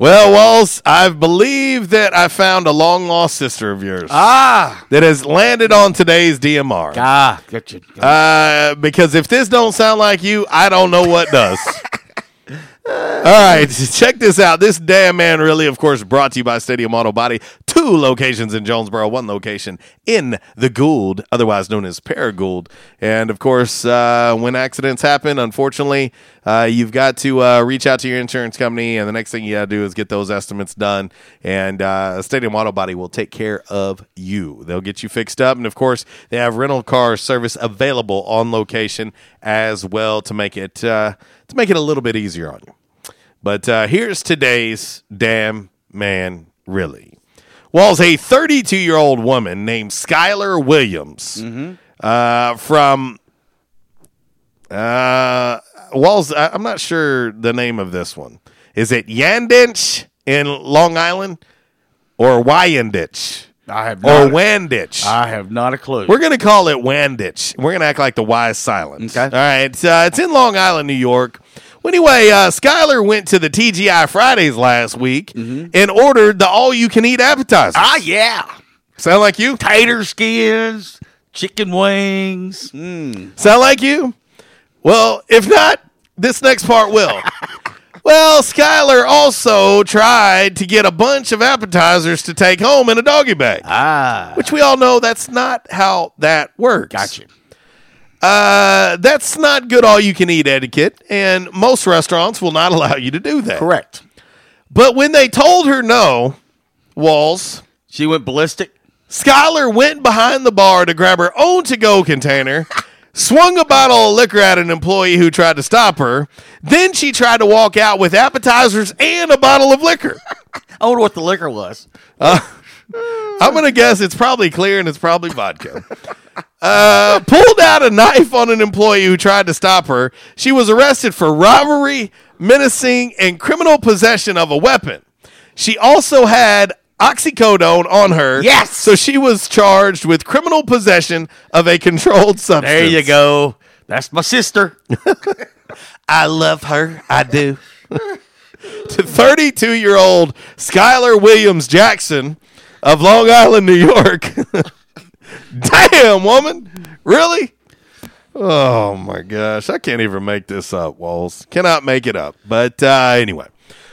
Well, Walls, I believe that I found a long-lost sister of yours. Ah! That has landed on today's D M R. Ah, gotcha. Uh, because if this don't sound like you, I don't know what does. All right, check this out. This damn man really, of course, brought to you by Stadium Auto Body. Two locations in Jonesboro, one location in the Gould, otherwise known as Paragould. And, of course, uh, when accidents happen, unfortunately, uh, you've got to uh, reach out to your insurance company, and the next thing you got to do is get those estimates done, and uh, Stadium Auto Body will take care of you. They'll get you fixed up, and, of course, they have rental car service available on location as well to make it uh, to make it a little bit easier on you. But uh, here's today's damn man, really. Walls, a thirty-two-year-old woman named Skylar Williams mm-hmm. uh, from, uh, Walls, I- I'm not sure the name of this one. Is it Yanditch in Long Island or Wyanditch? I have not. Or Wanditch. I have not a clue. We're going to call it Wanditch. We're going to act like the Y is silent. Okay. All right. Uh, it's in Long Island, New York. Well, anyway, uh, Skylar went to the T G I Fridays last week mm-hmm. and ordered the all-you-can-eat appetizers. Ah, yeah. Sound like you? Tater skins, chicken wings. Mm. Sound like you? Well, if not, this next part will. Well, Skylar also tried to get a bunch of appetizers to take home in a doggy bag. Ah. Which we all know that's not how that works. Gotcha. Uh, that's not good all-you-can-eat etiquette, and most restaurants will not allow you to do that. Correct. But when they told her no, Walls... She went ballistic? Skylar went behind the bar to grab her own to-go container... swung a bottle of liquor at an employee who tried to stop her. Then she tried to walk out with appetizers and a bottle of liquor. I wonder what the liquor was. Uh, I'm going to guess it's probably clear and it's probably vodka. Uh, pulled out a knife on an employee who tried to stop her. She was arrested for robbery, menacing, and criminal possession of a weapon. She also had oxycodone on her. Yes. So she was charged with criminal possession of a controlled substance. There you go. That's my sister. I love her. I do. To thirty-two-year-old Skylar Williams Jackson of Long Island, New York. Damn, woman. Really? Oh, my gosh. I can't even make this up, Walls. Cannot make it up. But uh, anyway.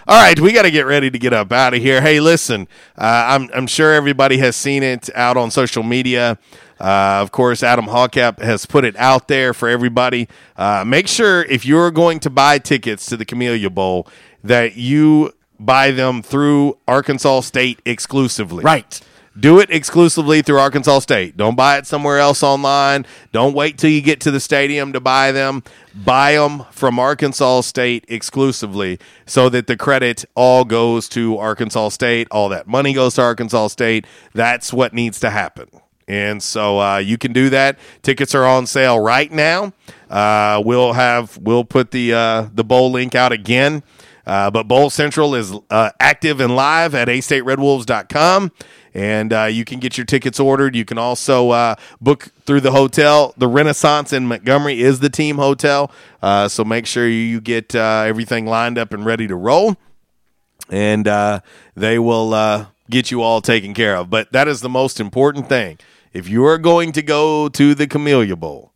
All right, we got to get ready to get up out of here. Hey, listen, uh, I'm I'm sure everybody has seen it out on social media. Uh, of course, Adam Hawkap has put it out there for everybody. Uh, make sure if you're going to buy tickets to the Camellia Bowl that you buy them through Arkansas State exclusively. Right. Do it exclusively through Arkansas State. Don't buy it somewhere else online. Don't wait till you get to the stadium to buy them. Buy them from Arkansas State exclusively so that the credit all goes to Arkansas State. All that money goes to Arkansas State. That's what needs to happen. And so uh, you can do that. Tickets are on sale right now. Uh, we'll have we'll put the uh, the bowl link out again. Uh, but Bowl Central is uh, active and live at a state red wolves dot com, and uh, you can get your tickets ordered. You can also uh, book through the hotel. The Renaissance in Montgomery is the team hotel, uh, so make sure you get uh, everything lined up and ready to roll, and uh, they will uh, get you all taken care of. But that is the most important thing. If you are going to go to the Camellia Bowl,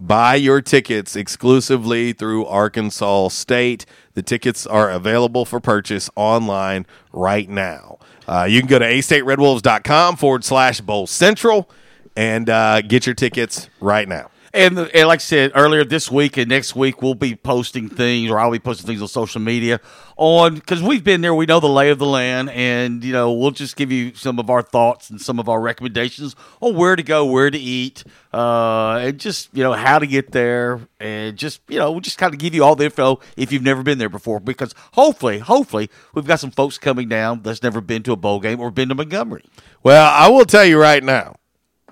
buy your tickets exclusively through Arkansas State. The tickets are available for purchase online right now. Uh, you can go to a state red wolves dot com forward slash Bowl Central and uh, get your tickets right now. And, and like I said earlier, this week and next week we'll be posting things, or I'll be posting things on social media on because we've been there. We know the lay of the land, and you know we'll just give you some of our thoughts and some of our recommendations on where to go, where to eat, uh, and just you know how to get there, and just you know we'll just kind of give you all the info if you've never been there before. Because hopefully, hopefully we've got some folks coming down that's never been to a bowl game or been to Montgomery. Well, I will tell you right now.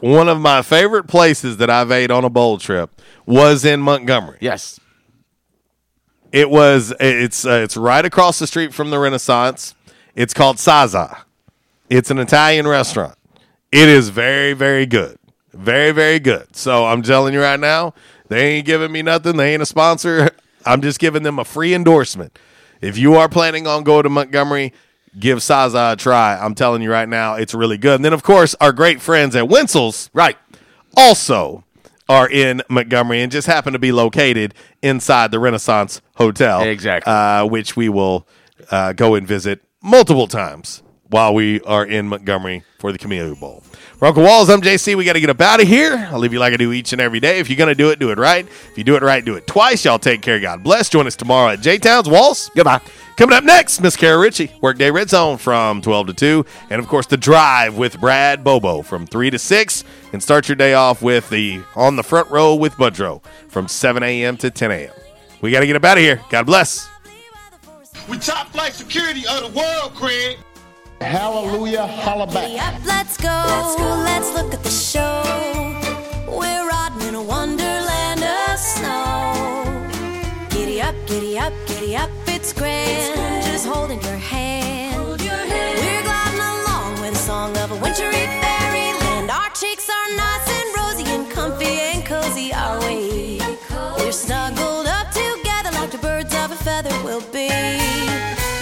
One of my favorite places that I've ate on a bowl trip was in Montgomery. Yes. It was, it's, uh, it's right across the street from the Renaissance. It's called Saza. It's an Italian restaurant. It is very, very good. Very, very good. So I'm telling you right now, they ain't giving me nothing. They ain't a sponsor. I'm just giving them a free endorsement. If you are planning on going to Montgomery, give Saza a try. I'm telling you right now, it's really good. And then, of course, our great friends at Wenzel's, right, also are in Montgomery and just happen to be located inside the Renaissance Hotel. Exactly. Uh, which we will uh, go and visit multiple times while we are in Montgomery for the Camellia Bowl. For Uncle Walls, I'm J C. We got to get up out of here. I'll leave you like I do each and every day. If you're going to do it, do it right. If you do it right, do it twice. Y'all take care. God bless. Join us tomorrow at J-Town's. Walls, goodbye. Coming up next, Miss Kara Ritchie, Workday Red Zone from twelve to two. And, of course, The Drive with Brad Bobo from three to six. And start your day off with the On the Front Row with Budrow from seven a.m. to ten a.m. We got to get up out of here. God bless. We top flight security of the world, Craig. Hallelujah, holla back. Yep, let's go. Let's go. Let's look at the show. We're riding in a wonderland of snow. Giddy up, giddy up, giddy up. It's grand. It's grand. Just holding your hand. Hold your hand. We're gliding along with a song of a wintry fairyland. Our cheeks are nice and rosy and comfy and cozy, are we? We're snuggled up together like the birds of a feather will be.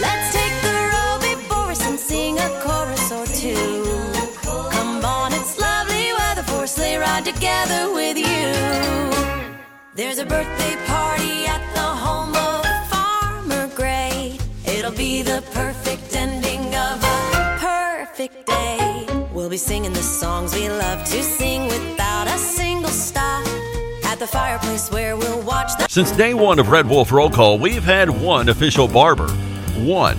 Let's take the road before us and sing a chorus or two. Come on, it's lovely weather for a sleigh ride together with you. There's a birthday party at the home of Farmer Gray. be the perfect ending of a perfect day. We'll be singing the songs we love to sing without a single stop. At the fireplace where we'll watch the... Since day one of Red Wolf Roll Call, we've had one official barber. One.